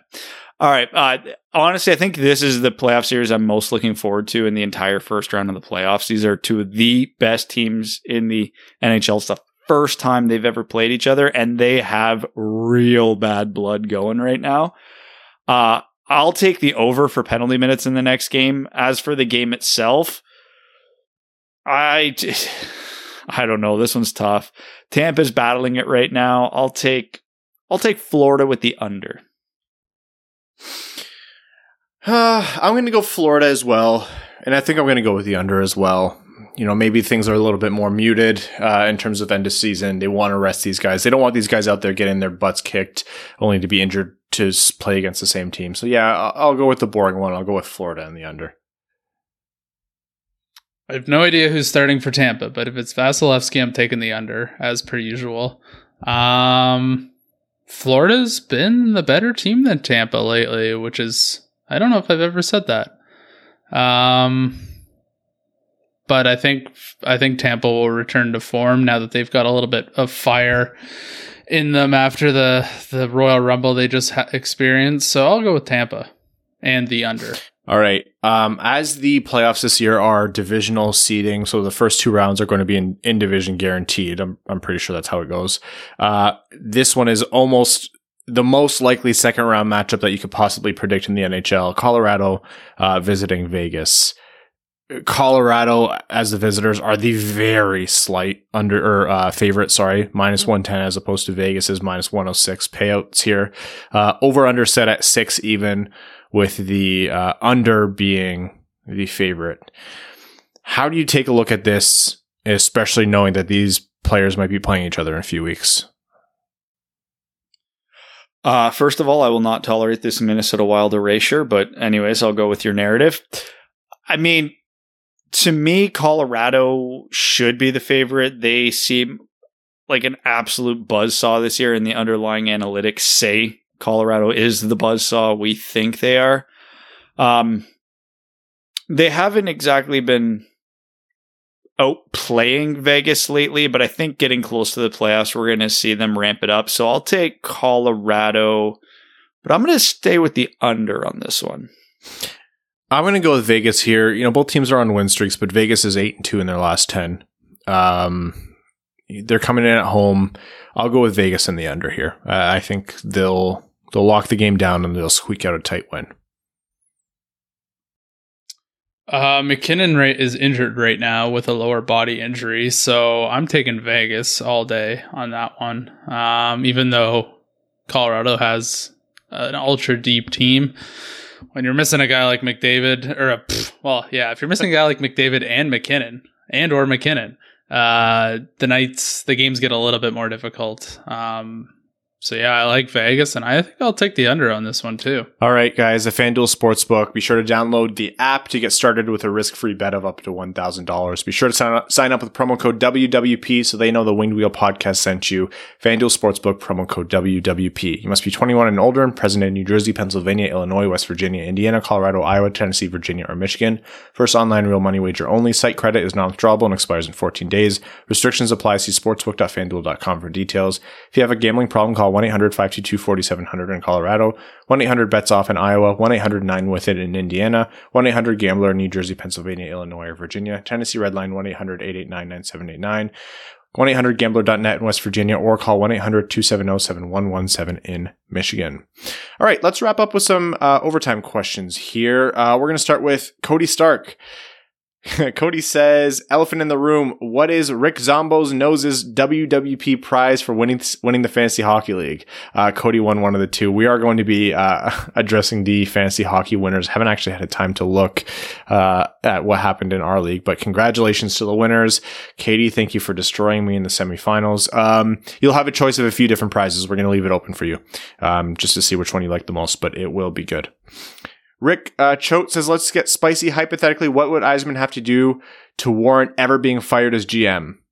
All right. Uh, honestly, I think this is the playoff series I'm most looking forward to in the entire first round of the playoffs. These are two of the best teams in the N H L stuff. First time they've ever played each other, and they have real bad blood going right now. Uh, I'll take the over for penalty minutes in the next game. As for the game itself, I, I don't know. This one's tough. Tampa's battling it right now. I'll take I'll take Florida with the under. Uh, I'm going to go Florida as well, and I think I'm going to go with the under as well. You know, maybe things are a little bit more muted uh, in terms of end of season. They want to rest these guys. They don't want these guys out there getting their butts kicked only to be injured to play against the same team. So, yeah, I'll go with the boring one. I'll go with Florida and the under. I have no idea who's starting for Tampa, but if it's Vasilevsky, I'm taking the under, as per usual. Um, Florida's been the better team than Tampa lately, which is... I don't know if I've ever said that. Um... But I think I think Tampa will return to form now that they've got a little bit of fire in them after the, the Royal Rumble they just ha- experienced. So I'll go with Tampa and the under. All right. Um, as the playoffs this year are divisional seeding, so the first two rounds are going to be in, in division guaranteed. I'm I'm pretty sure that's how it goes. Uh, this one is almost the most likely second round matchup that you could possibly predict in the N H L. Colorado uh, visiting Vegas. Colorado as the visitors are the very slight under or uh, favorite, sorry, minus one ten as opposed to Vegas's minus one oh six payouts here. Uh, over under set at six even, with the uh, under being the favorite. How do you take a look at this, especially knowing that these players might be playing each other in a few weeks? Uh, first of all, I will not tolerate this Minnesota Wild erasure, but anyways, I'll go with your narrative. I mean, to me, Colorado should be the favorite. They seem like an absolute buzzsaw this year, and the underlying analytics say Colorado is the buzzsaw we think they are. Um, they haven't exactly been outplaying Vegas lately, but I think getting close to the playoffs, we're going to see them ramp it up. So I'll take Colorado, but I'm going to stay with the under on this one. I'm going to go with Vegas here. You know, both teams are on win streaks, but Vegas is eight and two in their last ten. Um, they're coming in at home. I'll go with Vegas in the under here. Uh, I think they'll they'll lock the game down and they'll squeak out a tight win. Uh, McKinnon right, is injured right now with a lower body injury, so I'm taking Vegas all day on that one. Um, even though Colorado has an ultra deep team. When you're missing a guy like McDavid, or a, well, yeah, if you're missing a guy like McDavid and McKinnon, and or McKinnon, uh, the nights, the games get a little bit more difficult. Um, so yeah, I like Vegas, and I think I'll take the under on this one too. All right, guys, the FanDuel Sportsbook. Be sure to download the app to get started with a risk-free bet of up to one thousand dollars. Be sure to sign up, sign up with promo code W W P so they know the Winged Wheel podcast sent you. FanDuel Sportsbook, promo code W W P. You must be twenty-one and older and present in New Jersey, Pennsylvania, Illinois, West Virginia, Indiana, Colorado, Iowa, Tennessee, Virginia, or Michigan. First online real money wager only. Site credit is non-withdrawable and expires in fourteen days. Restrictions apply. See sportsbook dot fan duel dot com for details. If you have a gambling problem, call Call one eight hundred five two two four seven zero zero in Colorado, one eight hundred bets off in Iowa, one eight hundred nine with it in Indiana, one eight hundred gambler in New Jersey, Pennsylvania, Illinois, or Virginia, Tennessee Redline one eight hundred eight eight nine nine seven eight nine, one eight hundred gambler dot net in West Virginia, or call one eight hundred two seven zero seven one one seven in Michigan. All right, let's wrap up with some uh, overtime questions here. Uh, we're going to start with Cody Stark. Cody says, elephant in the room, what is Rick Zombo's Nose's W W P prize for winning winning the Fantasy Hockey League? Uh, Cody won one of the two. We are going to be uh, addressing the fantasy hockey winners. Haven't actually had a time to look uh, at what happened in our league, but congratulations to the winners. Katie, thank you for destroying me in the semifinals. Um, you'll have a choice of a few different prizes. We're going to leave it open for you um, just to see which one you like the most, but it will be good. Rick uh, Choate says, let's get spicy. Hypothetically, what would Eisman have to do to warrant ever being fired as G M?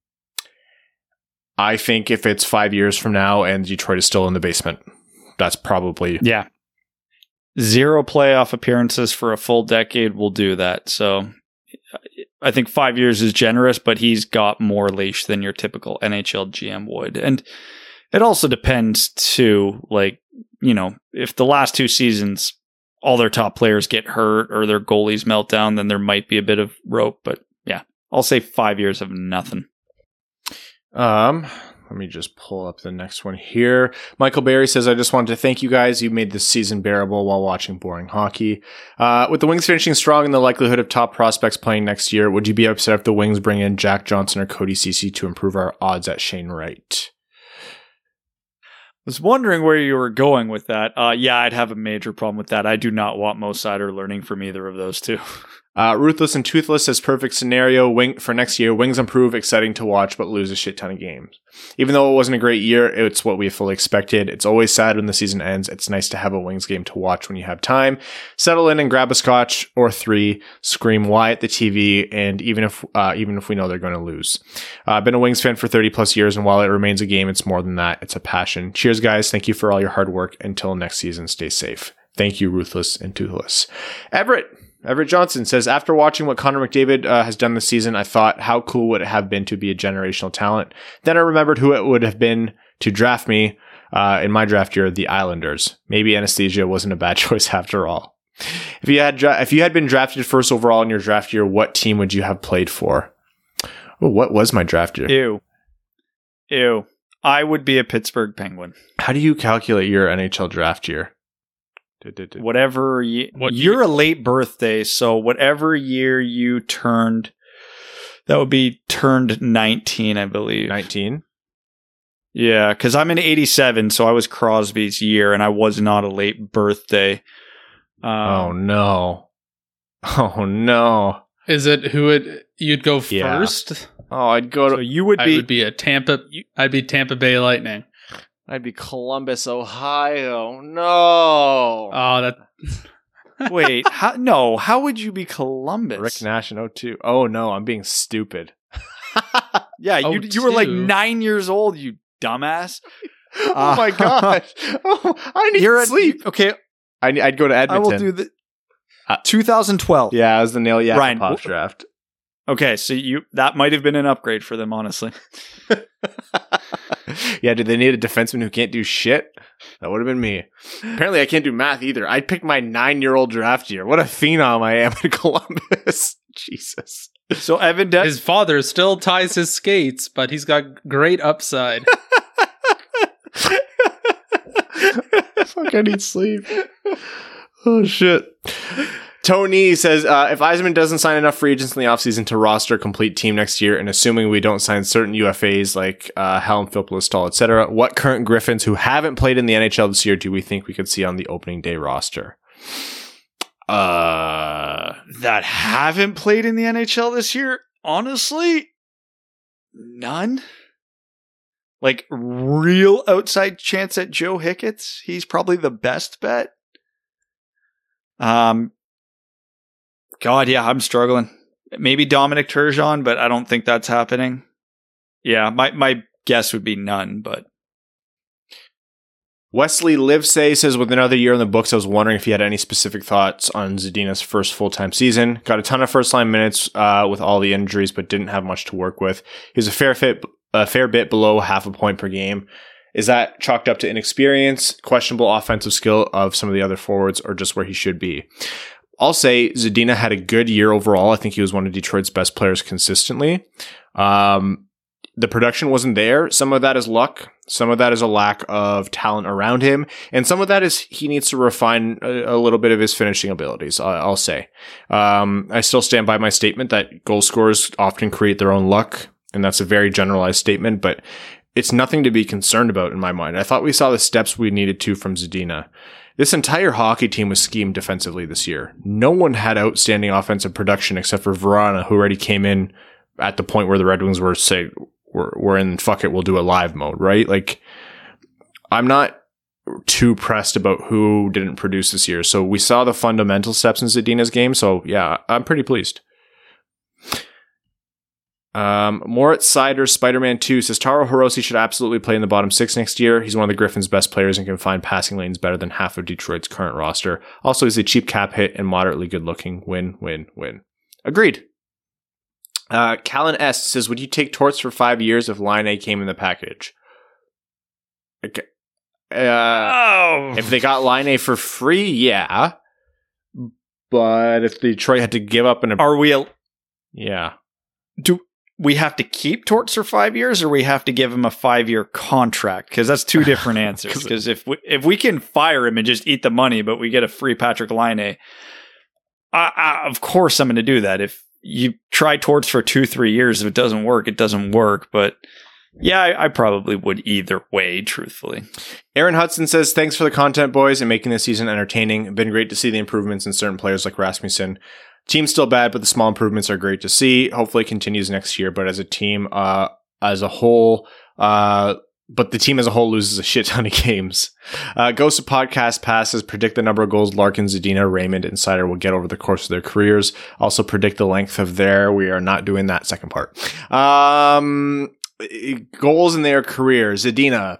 I think if it's five years from now and Detroit is still in the basement, that's probably... Yeah. Zero playoff appearances for a full decade will do that. So I think five years is generous, but he's got more leash than your typical N H L G M would. And it also depends too, like, you know, if the last two seasons... all their top players get hurt or their goalies melt down, then there might be a bit of rope. But yeah, I'll say five years of nothing. Um, let me just pull up the next one here. Michael Berry says, I just wanted to thank you guys. You made this season bearable while watching boring hockey. Uh, with the Wings finishing strong and the likelihood of top prospects playing next year, would you be upset if the Wings bring in Jack Johnson or Cody Ceci to improve our odds at Shane Wright? I was wondering where you were going with that. Uh, yeah, I'd have a major problem with that. I do not want Mo Sider learning from either of those two. uh, Ruthless and Toothless says, perfect scenario wing for next year. Wings improve, exciting to watch, but lose a shit ton of games. Even though it wasn't a great year, it's what we fully expected. It's always sad when the season ends. It's nice to have a Wings game to watch when you have time. Settle in and grab a scotch or three. Scream why at the T V, and even if uh, even if we know they're going to lose. I've uh, been a Wings fan for thirty plus years, and while it remains a game, it's more than that. It's a passion. Cheers, guys. Thank you for all your hard work. Until next season, stay safe. Thank you, Ruthless and Toothless. Everett Everett Johnson says, after watching what Connor McDavid uh, has done this season, I thought, how cool would it have been to be a generational talent? Then I remembered who it would have been to draft me uh, in my draft year, the Islanders. Maybe anesthesia wasn't a bad choice after all. If you had dra- if you had been drafted first overall in your draft year, what team would you have played for? Oh, what was my draft year? Ew. Ew. I would be a Pittsburgh Penguin. How do you calculate your N H L draft year? Whatever you, what you're year? A late birthday, so whatever year you turned, that would be turned nineteen, I believe. nineteen? Yeah, because I'm in eighty-seven, so I was Crosby's year, and I was not a late birthday. Um, oh no! Oh no! Is it who would you'd go yeah. first? Oh, I'd go to. So you would be. I would be a Tampa. I'd be Tampa Bay Lightning. I'd be Columbus, Ohio. No. Oh, that. Wait. How, no. How would you be Columbus? Rick Nash in oh two. Oh no, I'm being stupid. Yeah, you oh two. You were like nine years old. You dumbass. Oh uh, my gosh. Oh, I need you're sleep. At, okay. I I'd go to Edmonton. I will do the. Uh, twenty twelve. Yeah, it was the Neil Yakupov draft. Okay, so you that might have been an upgrade for them, honestly. Yeah, did they need a defenseman who can't do shit? That would have been me. Apparently, I can't do math either. I picked my nine-year-old draft year. What a phenom I am in Columbus. Jesus. So Evan, De- his father still ties his skates, but he's got great upside. Fuck, I need sleep. Oh shit. Tony says, uh, if Eisman doesn't sign enough free agents in the offseason to roster a complete team next year, and assuming we don't sign certain U F As like uh, Helm, Philip, Stahl, et cetera, what current Griffins who haven't played in the N H L this year do we think we could see on the opening day roster? Uh, that haven't played in the N H L this year? Honestly, none. Like, real outside chance at Joe Hicketts? He's probably the best bet. Um... God, yeah, I'm struggling. Maybe Dominic Turgeon, but I don't think that's happening. Yeah, my, my guess would be none, but... Wesley Livesay says, with another year in the books, I was wondering if you had any specific thoughts on Zadina's first full-time season. Got a ton of first-line minutes uh, with all the injuries, but didn't have much to work with. He was a fair, fit, a fair bit below half a point per game. Is that chalked up to inexperience, questionable offensive skill of some of the other forwards, or just where he should be? I'll say Zadina had a good year overall. I think he was one of Detroit's best players consistently. Um, the production wasn't there. Some of that is luck. Some of that is a lack of talent around him. And some of that is he needs to refine a, a little bit of his finishing abilities, I, I'll say. Um, I still stand by my statement that goal scorers often create their own luck. And that's a very generalized statement, but it's nothing to be concerned about in my mind. I thought we saw the steps we needed to from Zadina. This entire hockey team was schemed defensively this year. No one had outstanding offensive production except for Verona, who already came in at the point where the Red Wings were, say, we're, we're in, fuck it, we'll do a live mode, right? Like, I'm not too pressed about who didn't produce this year. So we saw the fundamental steps in Zadina's game. So, yeah, I'm pretty pleased. Um, Moritz Sider's Spider-Man two says Taro Hirose should absolutely play in the bottom six next year. He's one of the Griffins' best players and can find passing lanes better than half of Detroit's current roster. Also, he's a cheap cap hit and moderately good looking. Win, win, win. Agreed. Uh, Callan S says, would you take Torts for five years if Line A came in the package? Okay. Uh, oh. If they got Line A for free, yeah. But if Detroit had to give up an... Are we... Al- yeah. Do... We have to keep Torts for five years or we have to give him a five-year contract? Because that's two different answers. Because if we, if we can fire him and just eat the money, but we get a free Patrick Line, I, I, of course I'm going to do that. If you try Torts for two, three years, if it doesn't work, it doesn't work. But yeah, I, I probably would either way, truthfully. Aaron Hudson says, thanks for the content, boys, and making this season entertaining. It's been great to see the improvements in certain players like Rasmussen. Team's still bad, but the small improvements are great to see. Hopefully it continues next year, but as a team, uh, as a whole, uh, but the team as a whole loses a shit ton of games. Uh, Ghost of Podcast passes, predict the number of goals Larkin, Zadina, Raymond, and Sider will get over the course of their careers. Also predict the length of their, we are not doing that second part. Um, goals in their career, Zadina.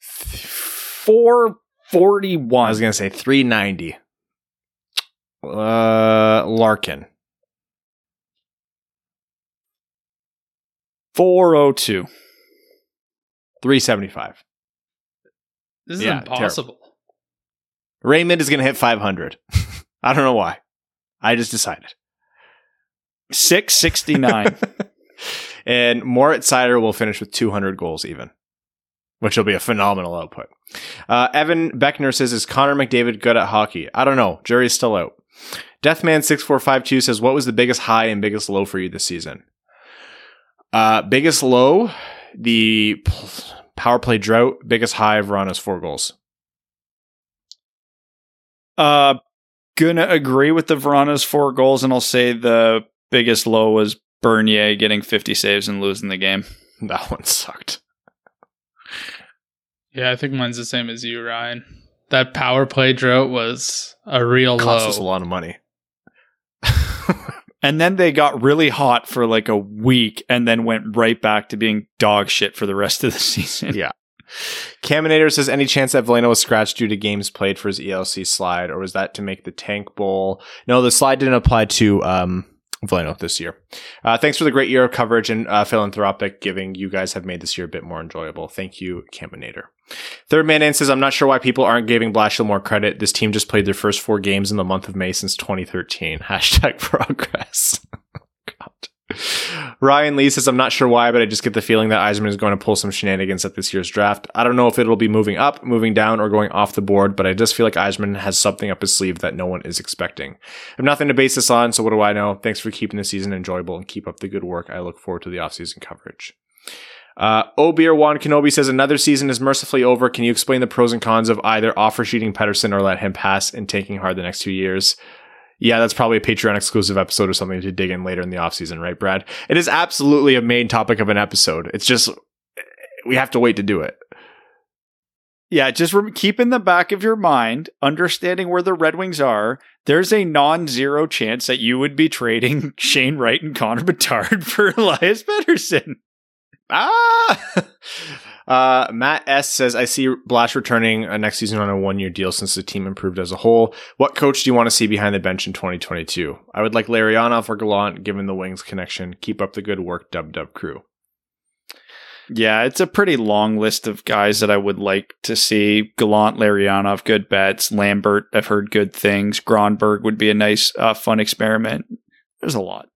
Four. forty-one. I was going to say three ninety. Uh, Larkin. four oh two. three seventy-five. This is yeah, impossible. Terrible. Raymond is going to hit five hundred. I don't know why. I just decided. six sixty-nine. And Moritz Sider will finish with two hundred goals even, which will be a phenomenal output. Uh, Evan Beckner says, is Connor McDavid good at hockey? I don't know. Jury's still out. Deathman six four five two says, what was the biggest high and biggest low for you this season? Uh, biggest low, the power play drought. Biggest high, Verano's four goals. Uh, gonna agree with the Verano's four goals, and I'll say the biggest low was Bernier getting fifty saves and losing the game. That one sucked. Yeah, I think mine's the same as you, Ryan. That power play drought was a real low. Cost us a lot of money. And then they got really hot for like a week and then went right back to being dog shit for the rest of the season. Yeah. Caminator says, any chance that Veleno was scratched due to games played for his E L C slide, or was that to make the tank bowl? No, the slide didn't apply to... um. Veleno this year. Uh, thanks for the great year of coverage and uh, philanthropic giving. You guys have made this year a bit more enjoyable. Thank you, Caminator. Third Man In says, I'm not sure why people aren't giving Blashill more credit. This team just played their first four games in the month of May since twenty thirteen. Hashtag progress. God. Ryan Lee says, I'm not sure why, but I just get the feeling that Yzerman is going to pull some shenanigans at this year's draft. I don't know if it'll be moving up, moving down, or going off the board, but I just feel like Yzerman has something up his sleeve that no one is expecting. I have nothing to base this on, so what do I know? Thanks for keeping the season enjoyable and keep up the good work. I look forward to the offseason coverage. Uh, Obeer Wan Kenobi says, another season is mercifully over. Can you explain the pros and cons of either offer-sheeting Pettersson or let him pass and tanking hard the next two years? Yeah, that's probably a Patreon exclusive episode or something to dig in later in the offseason, right, Brad? It is absolutely a main topic of an episode. It's just, we have to wait to do it. Yeah, just re- keep in the back of your mind, understanding where the Red Wings are, there's a non-zero chance that you would be trading Shane Wright and Connor Bedard for Elias Pettersson. Ah! Uh, Matt S says, I see Blash returning uh, next season on a one-year deal since the team improved as a whole. What coach do you want to see behind the bench in twenty twenty-two? I would like Larionov or Gallant, given the Wings connection. Keep up the good work, Dub Dub Crew. Yeah, it's a pretty long list of guys that I would like to see. Gallant, Larionov, good bets. Lambert, I've heard good things. Gronberg would be a nice, uh, fun experiment. There's a lot.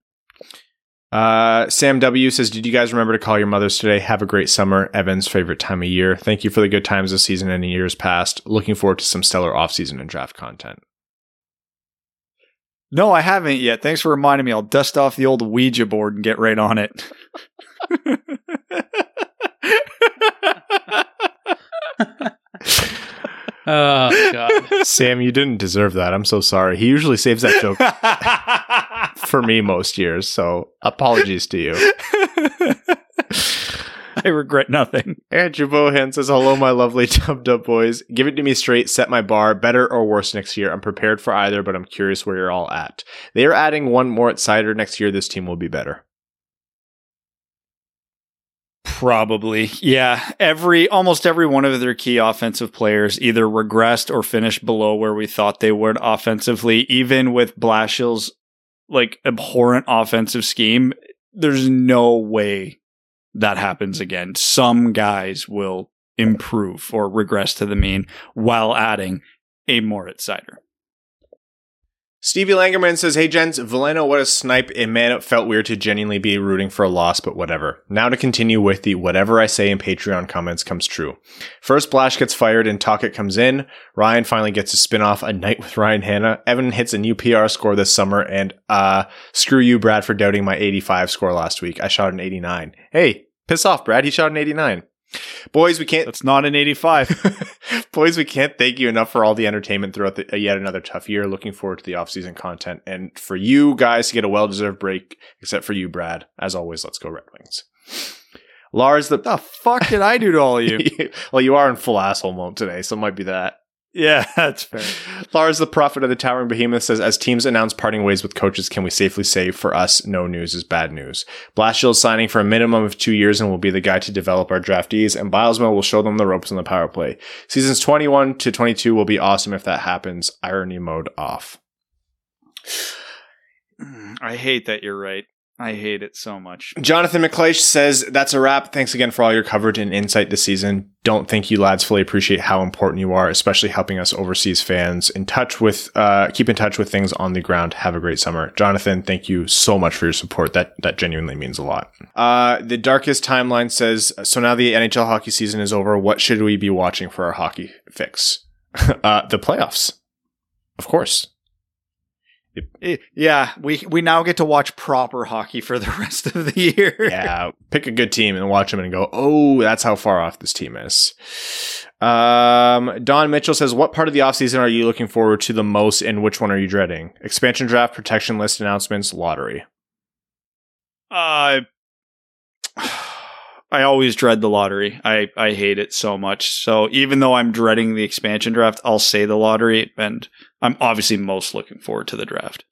Uh, Sam W says, did you guys remember to call your mothers today? Have a great summer. Evan's favorite time of year. Thank you for the good times this season and in years past. Looking forward to some stellar offseason and draft content. No, I haven't yet. Thanks for reminding me. I'll dust off the old Ouija board and get right on it. Oh, God. Sam, you didn't deserve that. I'm so sorry. He usually saves that joke for me most years, so apologies to you. I regret nothing. Andrew Bohan says, hello, my lovely Dub Dub boys. Give it to me straight, set my bar. Better or worse next year? I'm prepared for either, but I'm curious where you're all at. They are adding one more at Cider next year. This team will be better. Probably. Yeah. Every, almost every one of their key offensive players either regressed or finished below where we thought they would offensively. Even with Blashill's like abhorrent offensive scheme, there's no way that happens again. Some guys will improve or regress to the mean while adding a Moritz Sider. Stevie Langerman says, hey, gents, Valeno, what a snipe. And man, it felt weird to genuinely be rooting for a loss, but whatever. Now to continue with the whatever I say in Patreon comments comes true. First, Blash gets fired and Tockett comes in. Ryan finally gets a spinoff, A Night with Ryan Hanna. Evan hits a new P R score this summer. And uh, screw you, Brad, for doubting my eighty-five score last week. I shot an eighty-nine. Hey, piss off, Brad. He shot an eighty-nine. Boys, we can't. That's not an eighty-five. Boys, we can't thank you enough for all the entertainment throughout the, uh, yet another tough year. Looking forward to the off-season content and for you guys to get a well-deserved break, except for you, Brad. As always, let's go Red Wings. Lars, the, the fuck did I do to all of you? Well, you are in full asshole mode today, so it might be that. Yeah, that's fair. Lars, the prophet of the towering behemoth, says, as teams announce parting ways with coaches, can we safely say for us, no news is bad news. Blashill is signing for a minimum of two years and will be the guy to develop our draftees, and Bilesma will show them the ropes on the power play. Seasons twenty-one to twenty-two will be awesome if that happens. Irony mode off. I hate that you're right. I hate it so much. Jonathan McCleish says, that's a wrap. Thanks again for all your coverage and insight this season. Don't think you lads fully appreciate how important you are, especially helping us overseas fans in touch with, uh, keep in touch with things on the ground. Have a great summer. Jonathan, thank you so much for your support. That, that genuinely means a lot. Uh, the Darkest Timeline says, so now the N H L hockey season is over. What should we be watching for our hockey fix? uh, the playoffs, of course. Yeah, we we now get to watch proper hockey for the rest of the year. Yeah, pick a good team and watch them and go, oh, that's how far off this team is. Um, Don Mitchell says, what part of the offseason are you looking forward to the most and which one are you dreading? Expansion draft, protection list announcements, lottery. Uh, I always dread the lottery. I, I hate it so much. So even though I'm dreading the expansion draft, I'll say the lottery, and I'm obviously most looking forward to the draft.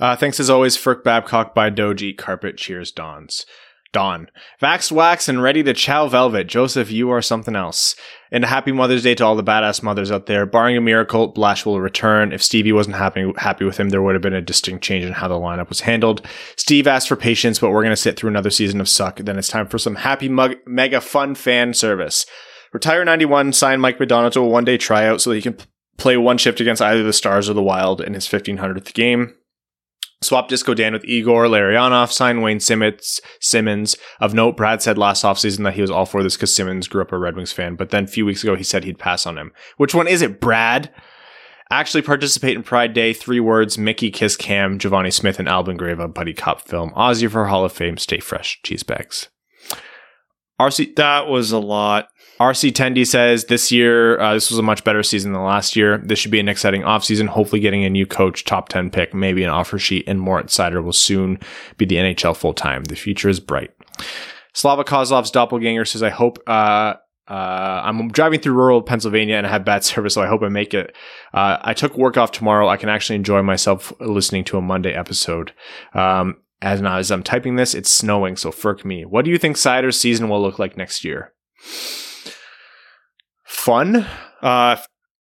Uh, thanks as always, Firk Babcock, by Doji, Carpet, Cheers, Dons. Don. Vax Wax and ready to chow velvet. Joseph, you are something else. And a happy Mother's Day to all the badass mothers out there. Barring a miracle, Blash will return. If Stevie wasn't happy, happy with him, there would have been a distinct change in how the lineup was handled. Steve asked for patience, but we're going to sit through another season of suck. Then it's time for some happy mug- mega fun fan service. Retire ninety-one, sign Mike McDonough to a one-day tryout so that he can p- play one shift against either the Stars or the Wild in his fifteen hundredth game. Swap Disco Dan with Igor Larionov, sign Wayne Simmons, Simmons. Of note, Brad said last offseason that he was all for this because Simmons grew up a Red Wings fan, but then a few weeks ago he said he'd pass on him. Which one is it, Brad? Actually participate in Pride Day, three words, Mickey, Kiss Cam, Giovanni Smith, and Alban Grave on Buddy Cop film. Aussie for Hall of Fame, stay fresh, cheese bags. R C, that was a lot. R C Tendy says, this year, uh, this was a much better season than last year. This should be an exciting offseason. Hopefully getting a new coach, top ten pick, maybe an offer sheet, and Moritz Sider will soon be the N H L full-time. The future is bright. Slava Kozlov's doppelganger says, I hope... Uh, Uh, I'm driving through rural Pennsylvania and I have bad service, so I hope I make it. Uh, I took work off tomorrow. I can actually enjoy myself listening to a Monday episode. Um, as now as I'm typing this, it's snowing, so frick me. What do you think Sider's season will look like next year? Fun. Uh,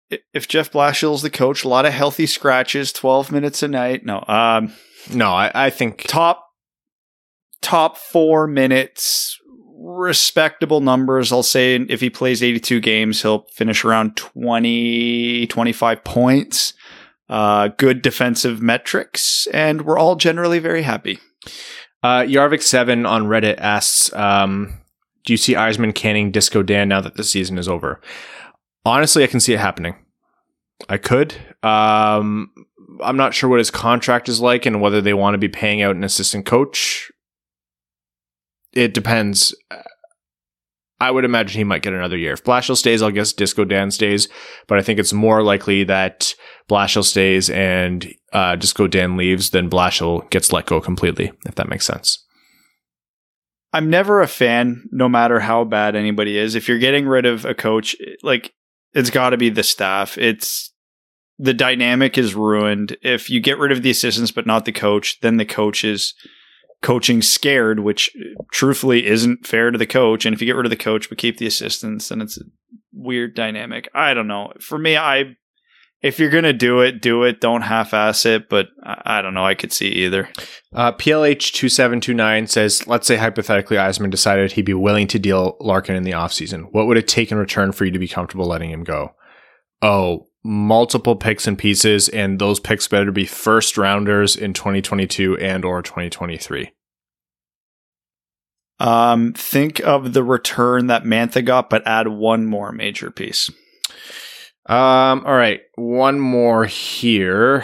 if, if Jeff Blashill's the coach, a lot of healthy scratches, twelve minutes a night. No, um, no, I, I think top, top four minutes. respectable numbers. I'll say if he plays eighty-two games, he'll finish around twenty, twenty-five points. Uh, good defensive metrics, and we're all generally very happy. Uh, Yarvik seven on Reddit asks, um, do you see Eisman canning Disco Dan now that the season is over? Honestly, I can see it happening. I could. Um, I'm not sure what his contract is like and whether they want to be paying out an assistant coach. It depends. I would imagine he might get another year. If Blashill stays, I'll guess Disco Dan stays. But I think it's more likely that Blashill stays and uh, Disco Dan leaves than Blashill gets let go completely, if that makes sense. I'm never a fan, no matter how bad anybody is. If you're getting rid of a coach, like, it's got to be the staff. It's the dynamic is ruined. If you get rid of the assistants but not the coach, then the coach is coaching scared, which truthfully isn't fair to the coach. And if you get rid of the coach but keep the assistants, then it's a weird dynamic. I don't know. For me, I if you're going to do it, do it. Don't half-ass it. But I, I don't know. I could see either. Uh, P L H two seven two nine says, let's say hypothetically Eisman decided he'd be willing to deal Larkin in the offseason. What would it take in return for you to be comfortable letting him go? Oh, multiple picks and pieces, and those picks better be first rounders in twenty twenty-two and or twenty twenty-three. Um, think of the return that Mantha got, but add one more major piece. Um, all right. One more here.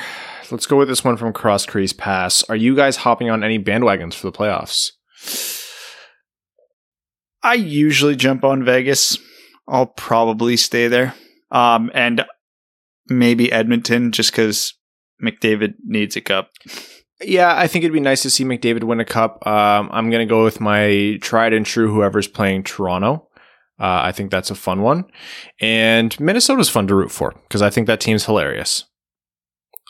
Let's go with this one from Cross Crease Pass. Are you guys hopping on any bandwagons for the playoffs? I usually jump on Vegas. I'll probably stay there. Um, and maybe Edmonton just because McDavid needs a cup. Yeah, I think it'd be nice to see McDavid win a cup. Um, I'm going to go with my tried and true whoever's playing Toronto. Uh, I think that's a fun one. And Minnesota's fun to root for because I think that team's hilarious.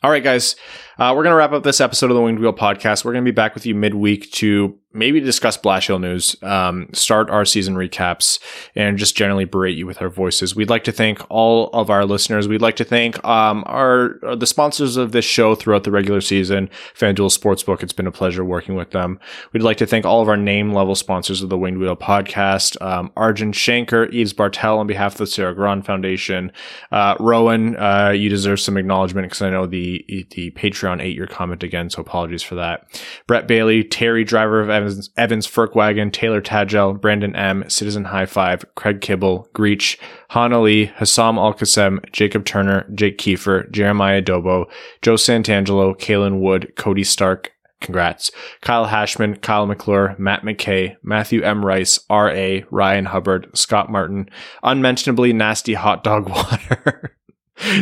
All right, guys, uh, we're going to wrap up this episode of the Winged Wheel podcast. We're going to be back with you midweek to maybe discuss Blashill news, um, start our season recaps, and just generally berate you with our voices. We'd like to thank all of our listeners. We'd like to thank um, our the sponsors of this show throughout the regular season, FanDuel Sportsbook. It's been a pleasure working with them. We'd like to thank all of our name-level sponsors of the Winged Wheel podcast, um, Arjun Shankar, Yves Bartel on behalf of the Sarah Grand Foundation. Uh, Rowan, uh, you deserve some acknowledgement because I know the the Patreon ate your comment again, so apologies for that. Brett Bailey, Terry, driver of Evans, Evans Firkwagon, Taylor Tadgel, Brandon M, Citizen High Five, Craig Kibble, Greach, Han Ali, Hassam Al-Qassem, Jacob Turner, Jake Kiefer, Jeremiah Dobo, Joe Santangelo, Kalen Wood, Cody Stark, congrats, Kyle Hashman, Kyle McClure, Matt McKay, Matthew M. Rice, R A, Ryan Hubbard, Scott Martin, unmentionably nasty hot dog water,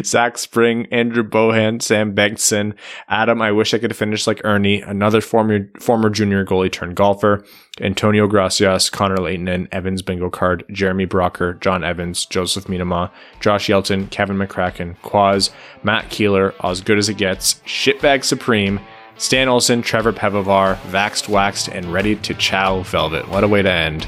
Zach Spring, Andrew Bohan, Sam Bengtson, Adam, I wish I could finish like Ernie, another former former junior goalie turned golfer, Antonio Gracias, Connor Layton, and Evans Bingo Card, Jeremy Brocker, John Evans, Joseph Minama, Josh Yelton, Kevin McCracken, Quaz, Matt Keeler, As Good As It Gets, Shitbag Supreme, Stan Olsen, Trevor Pevovar, Vaxed Waxed, and Ready to Chow Velvet. What a way to end.